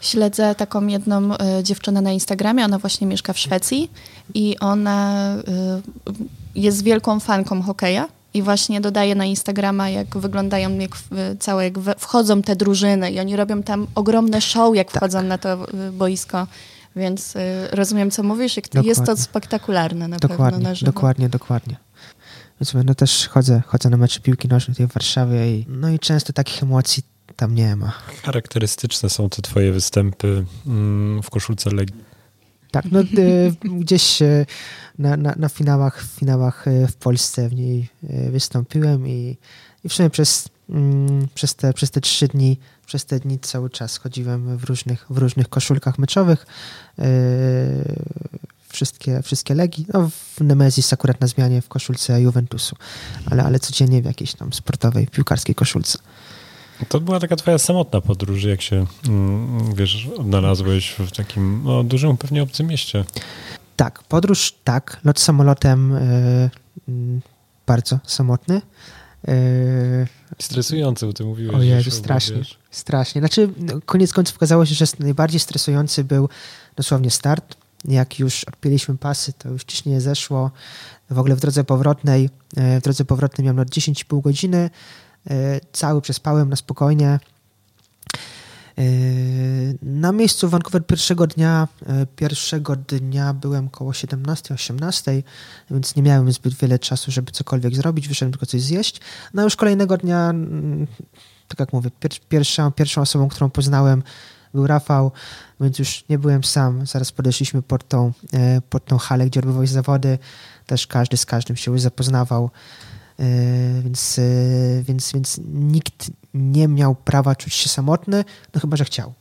Śledzę taką jedną dziewczynę na Instagramie, ona właśnie mieszka w Szwecji i ona jest wielką fanką hokeja. I właśnie dodaję na Instagrama, jak wyglądają, jak wchodzą te drużyny i oni robią tam ogromne show, jak wchodzą na to boisko. Więc rozumiem, co mówisz. Jest to spektakularne na pewno na żywo. Dokładnie. Więc no też chodzę na mecze piłki nożnej tutaj w Warszawie i, no i często takich emocji tam nie ma. Charakterystyczne są te twoje występy w koszulce Legii. Tak, no gdzieś na finałach w Polsce w niej wystąpiłem i w sumie przez te 3 dni, przez te dni cały czas chodziłem w różnych koszulkach meczowych. Wszystkie Legii, no w Nemesis akurat na zmianie w koszulce Juventusu, ale codziennie w jakiejś tam sportowej, piłkarskiej koszulce. To była taka twoja samotna podróż, jak się, wiesz, odnalazłeś w takim dużym, pewnie obcym mieście. Tak, podróż tak, lot samolotem bardzo samotny. Stresujący, bo ty mówiłeś. O Jezu, strasznie. Znaczy, koniec końców okazało się, że najbardziej stresujący był dosłownie start. Jak już odpięliśmy pasy, to już ciśnienie zeszło. W ogóle w drodze powrotnej miałem lot 10,5 godziny. Cały przespałem na spokojnie. Na miejscu w Vancouver pierwszego dnia byłem koło 17-18, więc nie miałem zbyt wiele czasu, żeby cokolwiek zrobić, wyszedłem tylko coś zjeść. No już kolejnego dnia, tak jak mówię, pierwszą osobą, którą poznałem, był Rafał, więc już nie byłem sam. Zaraz podeszliśmy pod tą halę, gdzie odbywały się zawody. Też każdy z każdym się już zapoznawał. Więc nikt nie miał prawa czuć się samotny, no chyba, że chciał.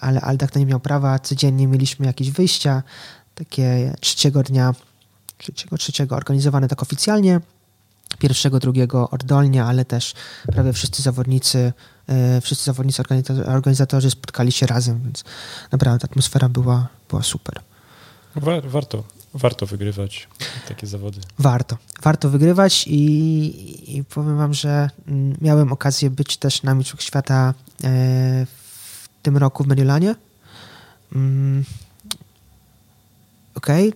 Ale Aldak to nie miał prawa. Codziennie mieliśmy jakieś wyjścia, takie trzeciego dnia, organizowane tak oficjalnie, pierwszego, drugiego oddolnie, ale też prawie wszyscy zawodnicy organizatorzy spotkali się razem, więc naprawdę atmosfera była super. Warto wygrywać takie zawody. Warto wygrywać i powiem wam, że miałem okazję być też na Mistrzostwach Świata w tym roku w Mediolanie. Okej,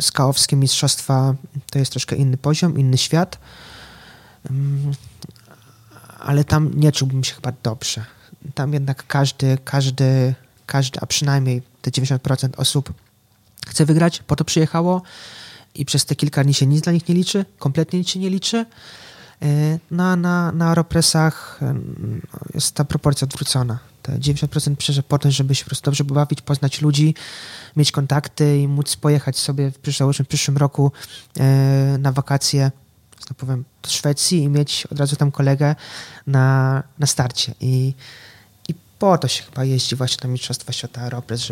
skałowskie mistrzostwa to jest troszkę inny poziom, inny świat, ale tam nie czułbym się chyba dobrze. Tam jednak każdy, a przynajmniej te 90% osób chce wygrać, po to przyjechało i przez te kilka dni się nic dla nich nie liczy, kompletnie nic się nie liczy. Na Aeropressach jest ta proporcja odwrócona. Te 90% przeżyje po to, żeby się po prostu dobrze bawić, poznać ludzi, mieć kontakty i móc pojechać sobie w przyszłym roku na wakacje, że powiem, do Szwecji i mieć od razu tam kolegę na starcie. I po to się chyba jeździ właśnie na Mistrzostwa Świata Aeropress,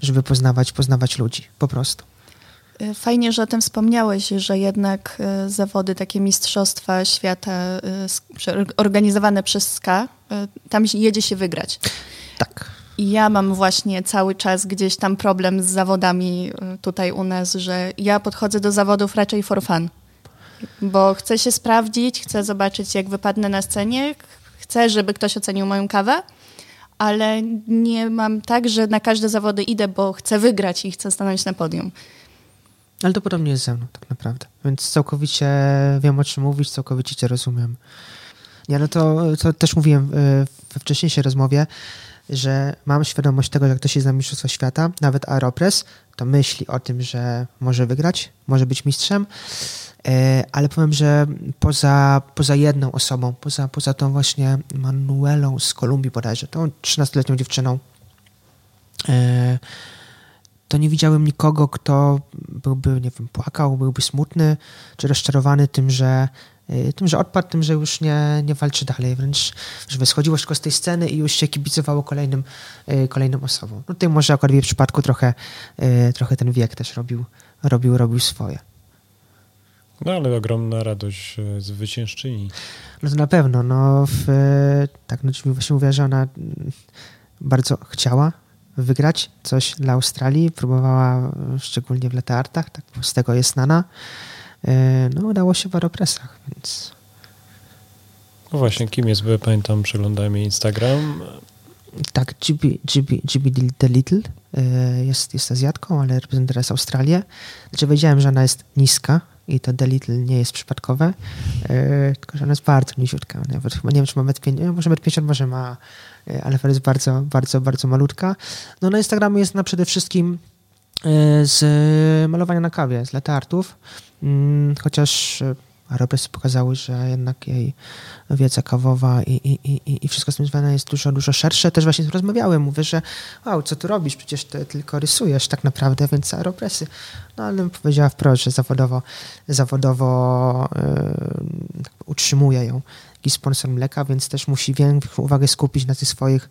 żeby poznawać ludzi, po prostu. Fajnie, że o tym wspomniałeś, że jednak zawody, takie Mistrzostwa Świata organizowane przez SKA, tam jedzie się wygrać. Tak. I ja mam właśnie cały czas gdzieś tam problem z zawodami tutaj u nas, że ja podchodzę do zawodów raczej for fun, bo chcę się sprawdzić, chcę zobaczyć, jak wypadnę na scenie, chcę, żeby ktoś ocenił moją kawę, ale nie mam tak, że na każde zawody idę, bo chcę wygrać i chcę stanąć na podium. Ale to podobnie jest ze mną tak naprawdę, więc całkowicie wiem, o czym mówisz, całkowicie cię rozumiem. Ja no to też mówiłem we wcześniejszej rozmowie, że mam świadomość tego, że jak ktoś jest na Mistrzostwa Świata, nawet Aeropress, to myśli o tym, że może wygrać, może być mistrzem, ale powiem, że poza jedną osobą, poza tą właśnie Manuelą z Kolumbii bodajże, tą 13-letnią dziewczyną, to nie widziałem nikogo, kto byłby, nie wiem, płakał, byłby smutny czy rozczarowany tym, że odpadł, tym, że już nie walczy dalej. Wręcz żeby schodziło tylko z tej sceny i już się kibicowało kolejnym osobom. No tutaj może akurat w jej przypadku trochę ten wiek też robił swoje. No ale ogromna radość zwyciężczyni. No to na pewno. Właśnie mówiła, że ona bardzo chciała wygrać coś dla Australii. Próbowała szczególnie w lateartach, tak z tego jest znana. No udało się w Aeropressach, więc... No właśnie, kim jest, bo ja pamiętam, przeglądałem jej Instagram. Tak, GB Delittle jest Azjatką, ale reprezentuje teraz Australię. Znaczy wiedziałem, że ona jest niska i to Delittle nie jest przypadkowe, tylko że ona jest bardzo niziutka. Nawet chyba nie wiem, czy ma 1,50 m, może ma, ale jest bardzo, bardzo, bardzo malutka. No na Instagramie jest ona przede wszystkim z malowania na kawie, z latartów, chociaż Aeropress pokazały, że jednak jej wiedza kawowa i wszystko z tym związane jest dużo szersze. Też właśnie rozmawiałem, mówię, że wow, co tu robisz, przecież ty tylko rysujesz tak naprawdę, więc Aeropressy. No ale powiedziała wprost, że zawodowo utrzymuje ją jakiś sponsor mleka, więc też musi większą uwagę skupić na tych swoich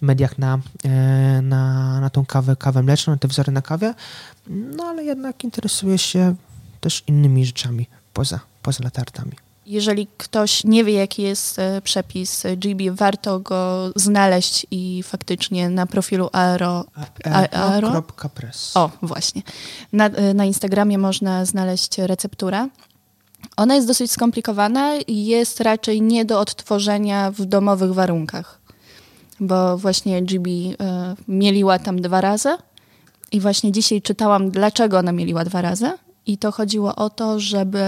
mediach na tą kawę mleczną, na te wzory na kawie, no ale jednak interesuje się też innymi rzeczami poza latartami. Jeżeli ktoś nie wie, jaki jest przepis GB, warto go znaleźć i faktycznie na profilu aero.press. O, właśnie. Na Instagramie można znaleźć recepturę. Ona jest dosyć skomplikowana i jest raczej nie do odtworzenia w domowych warunkach, bo właśnie GB mieliła tam 2 razy i właśnie dzisiaj czytałam, dlaczego ona mieliła 2 razy i to chodziło o to, żeby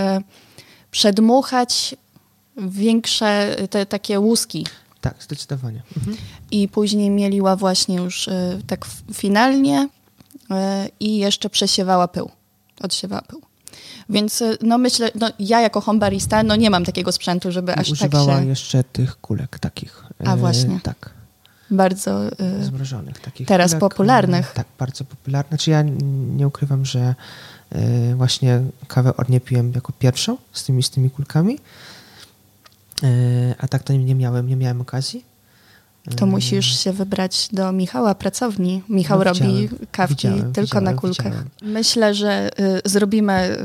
przedmuchać większe te takie łuski. Tak, zdecydowanie. Mhm. I później mieliła właśnie już tak finalnie i jeszcze przesiewała pył. Odsiewała pył. Więc no myślę, no ja jako home barista no nie mam takiego sprzętu, żeby aż używała tak się... Używała jeszcze tych kulek takich. A właśnie. Tak. Bardzo... Zmrożonych takich. Teraz kulek, popularnych. Tak, bardzo popularnych. Znaczy ja nie ukrywam, że właśnie kawę Ornie piłem jako pierwszą z tymi kulkami, a tak to nie miałem okazji. To musisz się wybrać do Michała pracowni. Michał no, robi kawki tylko na kulkach. Myślę, że zrobimy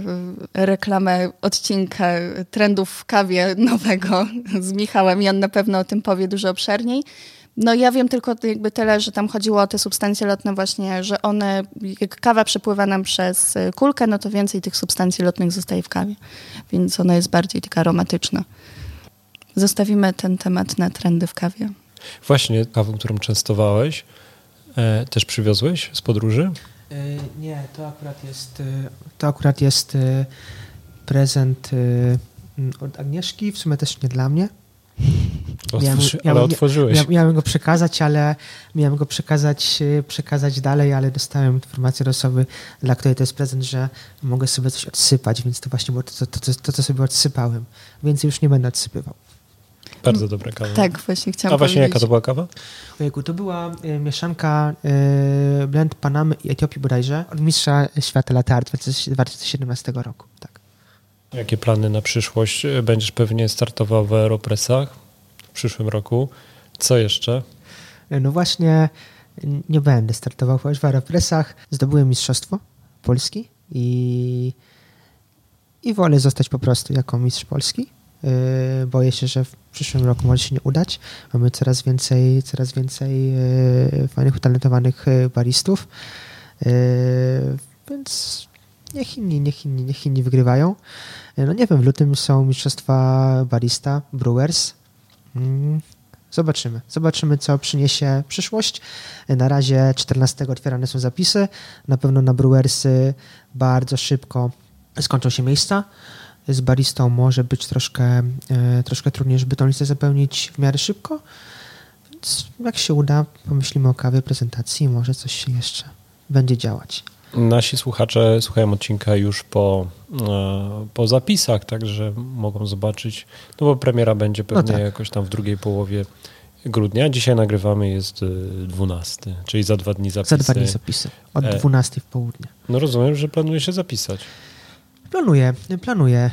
reklamę odcinka trendów w kawie nowego z Michałem i on na pewno o tym powie dużo obszerniej. No ja wiem tylko jakby tyle, że tam chodziło o te substancje lotne właśnie, że one, jak kawa przepływa nam przez kulkę, no to więcej tych substancji lotnych zostaje w kawie, więc ona jest bardziej taka aromatyczna. Zostawimy ten temat na trendy w kawie. Właśnie kawą, którą częstowałeś, też przywiozłeś z podróży? Nie, to akurat jest prezent od Agnieszki, w sumie też nie dla mnie. Otworzyłeś. Miałem go przekazać dalej, ale dostałem informację od osoby, dla której to jest prezent, że mogę sobie coś odsypać, więc to właśnie było to, co sobie odsypałem. Więcej już nie będę odsypywał. Bardzo dobra kawa. Tak, właśnie chciałam powiedzieć. Jaka to była kawa? Ojejku, to była mieszanka blend Panamy i Etiopii bodajże od mistrza świata lat 2017 roku. Tak. Jakie plany na przyszłość? Będziesz pewnie startował w Aeropressach w przyszłym roku. Co jeszcze? No właśnie nie będę startował w Aeropressach. Zdobyłem mistrzostwo Polski i wolę zostać po prostu jako mistrz Polski. Boję się, że w przyszłym roku może się nie udać. Mamy coraz więcej fajnych, utalentowanych baristów. Więc niech inni wygrywają. No nie wiem, w lutym są mistrzostwa barista, Brewers. Zobaczymy, co przyniesie przyszłość. Na razie 14 otwierane są zapisy. Na pewno na Brewersy bardzo szybko skończą się miejsca. Z baristą może być troszkę trudniej, żeby tą listę zapełnić w miarę szybko. Więc jak się uda, pomyślimy o kawie, prezentacji, może coś się jeszcze będzie działać. Nasi słuchacze słuchają odcinka już po zapisach, także mogą zobaczyć, no bo premiera będzie pewnie jakoś tam w drugiej połowie grudnia. Dzisiaj nagrywamy, jest 12, czyli za 2 dni zapisy. Za 2 dni zapisy, od 12 w południe. No rozumiem, że planuje się zapisać. Planuję.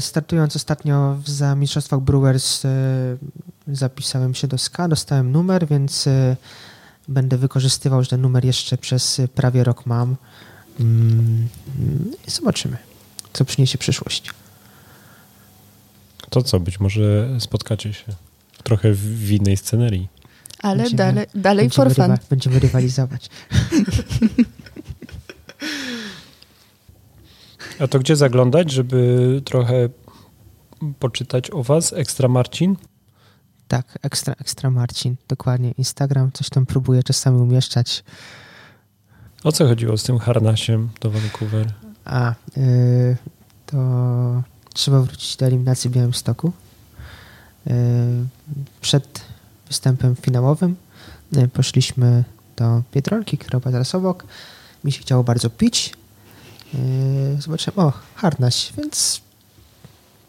Startując ostatnio za mistrzostwach Brewers zapisałem się do SKA, dostałem numer, więc będę wykorzystywał, że ten numer jeszcze przez prawie rok mam. I zobaczymy, co przyniesie przyszłość. To co, być może spotkacie się trochę w innej scenerii. Ale dalej for fun. Będziemy rywalizować. A to gdzie zaglądać, żeby trochę poczytać o was? Ekstra Marcin? Tak, ekstra Marcin, dokładnie. Instagram, coś tam próbuję czasami umieszczać. O co chodziło z tym harnasiem do Vancouver? To trzeba wrócić do eliminacji w Białymstoku. Przed występem finałowym poszliśmy do Biedronki, która była zaraz obok. Mi się chciało bardzo pić. Zobaczyłem, harnaś, więc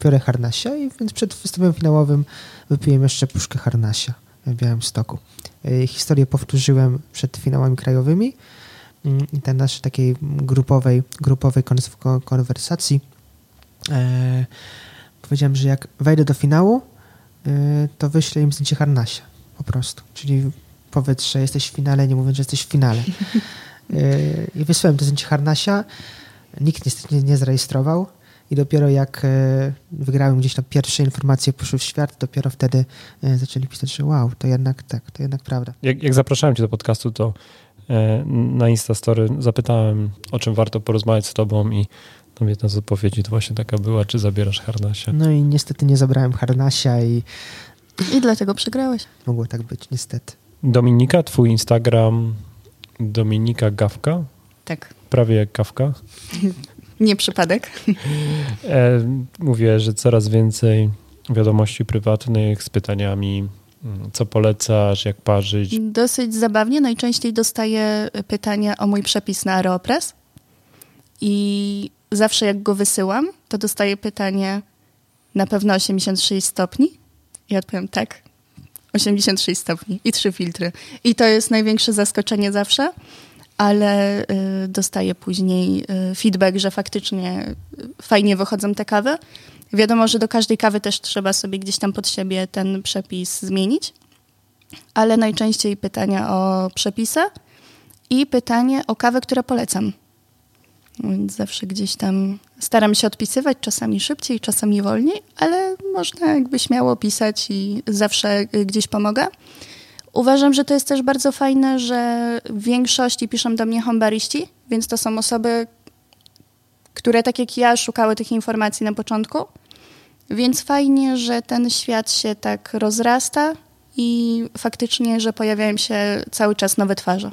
biorę harnasia i więc przed występem finałowym wypiłem jeszcze puszkę harnasia w Białymstoku. Historię powtórzyłem przed finałami krajowymi i tej naszej takiej grupowej konwersacji. Powiedziałem, że jak wejdę do finału, to wyślę im zdjęcie harnasia po prostu. Czyli powiedz, że jesteś w finale, nie mówiąc, że jesteś w finale. I wysłałem to zdjęcie harnasia. Nikt niestety nie zarejestrował. i dopiero jak wygrałem gdzieś tam pierwsze informacje, poszły w świat, dopiero wtedy zaczęli pisać, że wow, to jednak tak, to jednak prawda. Jak zapraszałem cię do podcastu, to na Instastory zapytałem, o czym warto porozmawiać z tobą i tam jedna z odpowiedzi to właśnie taka była, czy zabierasz harnasia. No i niestety nie zabrałem harnasia i dlatego przegrałeś. Mogło tak być, niestety. Dominika, twój Instagram Dominika Gawka? Tak. Prawie jak kawka. Nie przypadek. Mówię, że coraz więcej wiadomości prywatnych z pytaniami, co polecasz, jak parzyć. Dosyć zabawnie. Najczęściej dostaję pytania o mój przepis na Aeropress i zawsze jak go wysyłam, to dostaję pytanie na pewno 86 stopni? I odpowiem tak, 86 stopni i 3 filtry. I to jest największe zaskoczenie zawsze, ale dostaję później feedback, że faktycznie fajnie wychodzą te kawy. Wiadomo, że do każdej kawy też trzeba sobie gdzieś tam pod siebie ten przepis zmienić, ale najczęściej pytania o przepisy i pytanie o kawy, które polecam. Więc zawsze gdzieś tam staram się odpisywać, czasami szybciej, czasami wolniej, ale można jakby śmiało pisać i zawsze gdzieś pomogę. Uważam, że to jest też bardzo fajne, że w większości piszą do mnie hombariści, więc to są osoby, które tak jak ja szukały tych informacji na początku, więc fajnie, że ten świat się tak rozrasta i faktycznie, że pojawiają się cały czas nowe twarze.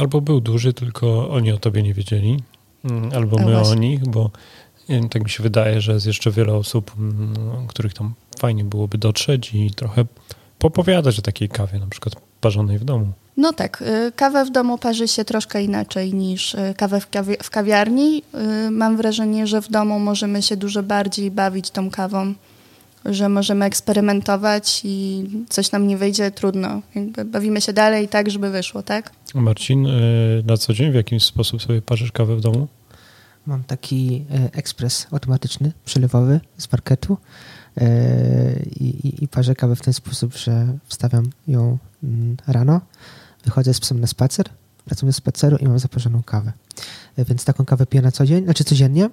Albo był duży, tylko oni o tobie nie wiedzieli, albo my o nich, bo tak mi się wydaje, że jest jeszcze wiele osób, których tam fajnie byłoby dotrzeć i trochę popowiadać o takiej kawie, na przykład parzonej w domu. No tak, kawę w domu parzy się troszkę inaczej niż kawę w kawiarni. Mam wrażenie, że w domu możemy się dużo bardziej bawić tą kawą, że możemy eksperymentować i coś nam nie wyjdzie, trudno. Jakby bawimy się dalej tak, żeby wyszło, tak? Marcin, na co dzień w jakiś sposób sobie parzysz kawę w domu? Mam taki ekspres automatyczny, przelewowy z parketu i parzę kawę w ten sposób, że wstawiam ją rano, wychodzę z psem na spacer, wracam ze spaceru i mam zaparzoną kawę. Więc taką kawę piję na co dzień, znaczy codziennie.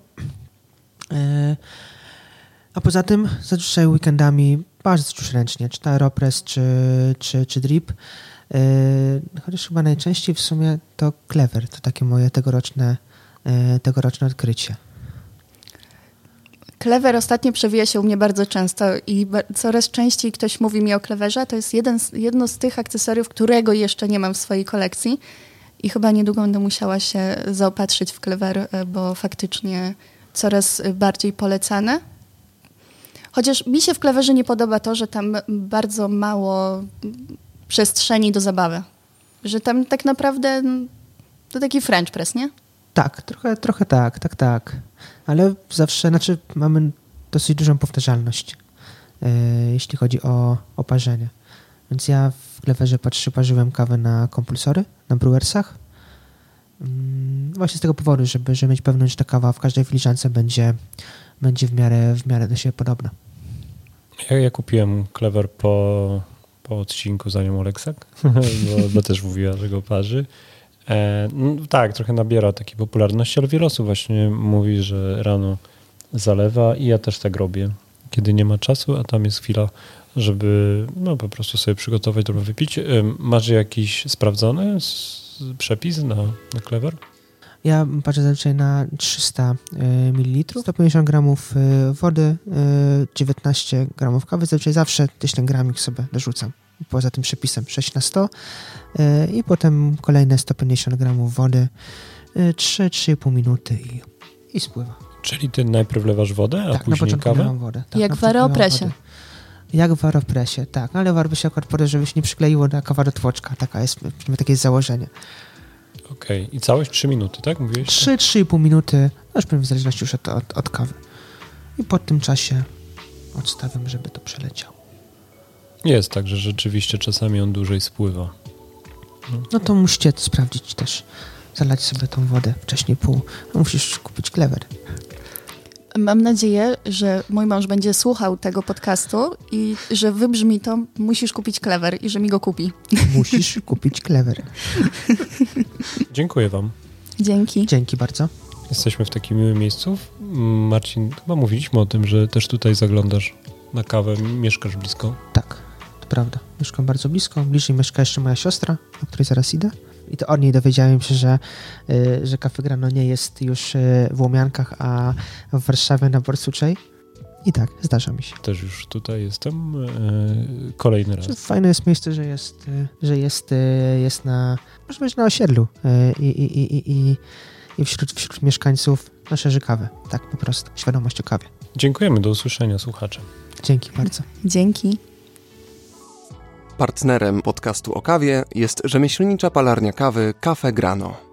A poza tym zazwyczaj weekendami parzę już ręcznie, czy Aeropress, czy Drip. Chociaż chyba najczęściej w sumie to Clever, to takie moje tegoroczne odkrycie. Clever ostatnio przewija się u mnie bardzo często i coraz częściej ktoś mówi mi o Cleverze. To jest jedno z tych akcesoriów, którego jeszcze nie mam w swojej kolekcji i chyba niedługo będę musiała się zaopatrzyć w Clever, bo faktycznie coraz bardziej polecane. Chociaż mi się w Cleverze nie podoba to, że tam bardzo mało przestrzeni do zabawy. Że tam tak naprawdę to taki French press, nie? Tak, trochę tak. Ale zawsze, znaczy mamy dosyć dużą powtarzalność, jeśli chodzi o parzenie. Więc ja w Cleverze parzyłem kawę na kompulsory, na brewersach. Właśnie z tego powodu, żeby mieć pewność, że ta kawa w każdej filiżance będzie w miarę do siebie podobna. Ja kupiłem Clever po odcinku za nią Oleksak, bo też mówiła, że go parzy. No tak, trochę nabiera takiej popularności, ale wiele osób właśnie mówi, że rano zalewa i ja też tak robię, kiedy nie ma czasu, a tam jest chwila, żeby po prostu sobie przygotować, trochę wypić. Masz jakiś sprawdzony przepis na Clever? Ja patrzę zazwyczaj na 300 ml, 150 gramów wody, 19 gramów kawy. Zazwyczaj zawsze gdzieś ten gramik sobie dorzucam. Poza tym przepisem 6/100 i potem kolejne 150 gramów wody, 3,5 minuty i spływa. Czyli ty najpierw lewasz wodę, a tak, później kawę? Wodę, tak, jak w Aeropressie. Jak w Aeropressie, tak. Ale w Aeropressie akurat podaję, żeby się nie przykleiło na kawa do tłoczka. Takie jest założenie. Okej. I całość 3 minuty, tak? Mówiłeś? 3,5 minuty, no już w zależności już od kawy. I po tym czasie odstawiam, żeby to przeleciało. Jest tak, że rzeczywiście czasami on dłużej spływa. No to musicie to sprawdzić też. Zalać sobie tą wodę wcześniej musisz kupić Clever. Mam nadzieję, że mój mąż będzie słuchał tego podcastu i że wybrzmi to, musisz kupić Clever i że mi go kupi. Musisz kupić Clever. Dziękuję wam. Dzięki bardzo. jesteśmy w takim miłym miejscu. Marcin, chyba mówiliśmy o tym, że też tutaj zaglądasz na kawę, mieszkasz blisko. Tak, to prawda. Mieszkam bardzo blisko. Bliżej mieszka jeszcze moja siostra, o której zaraz idę. I to od niej dowiedziałem się, że Café Grano nie jest już w Łomiankach, a w Warszawie na Borsuczej. I tak, zdarza mi się. Też już tutaj jestem kolejny raz. Fajne jest miejsce, że jest na, może być na osiedlu i wśród mieszkańców szerzy kawy. Tak po prostu, świadomość o kawie. Dziękujemy, do usłyszenia słuchacze. Dzięki bardzo. Dzięki. Partnerem podcastu o kawie jest rzemieślnicza palarnia kawy Café Grano.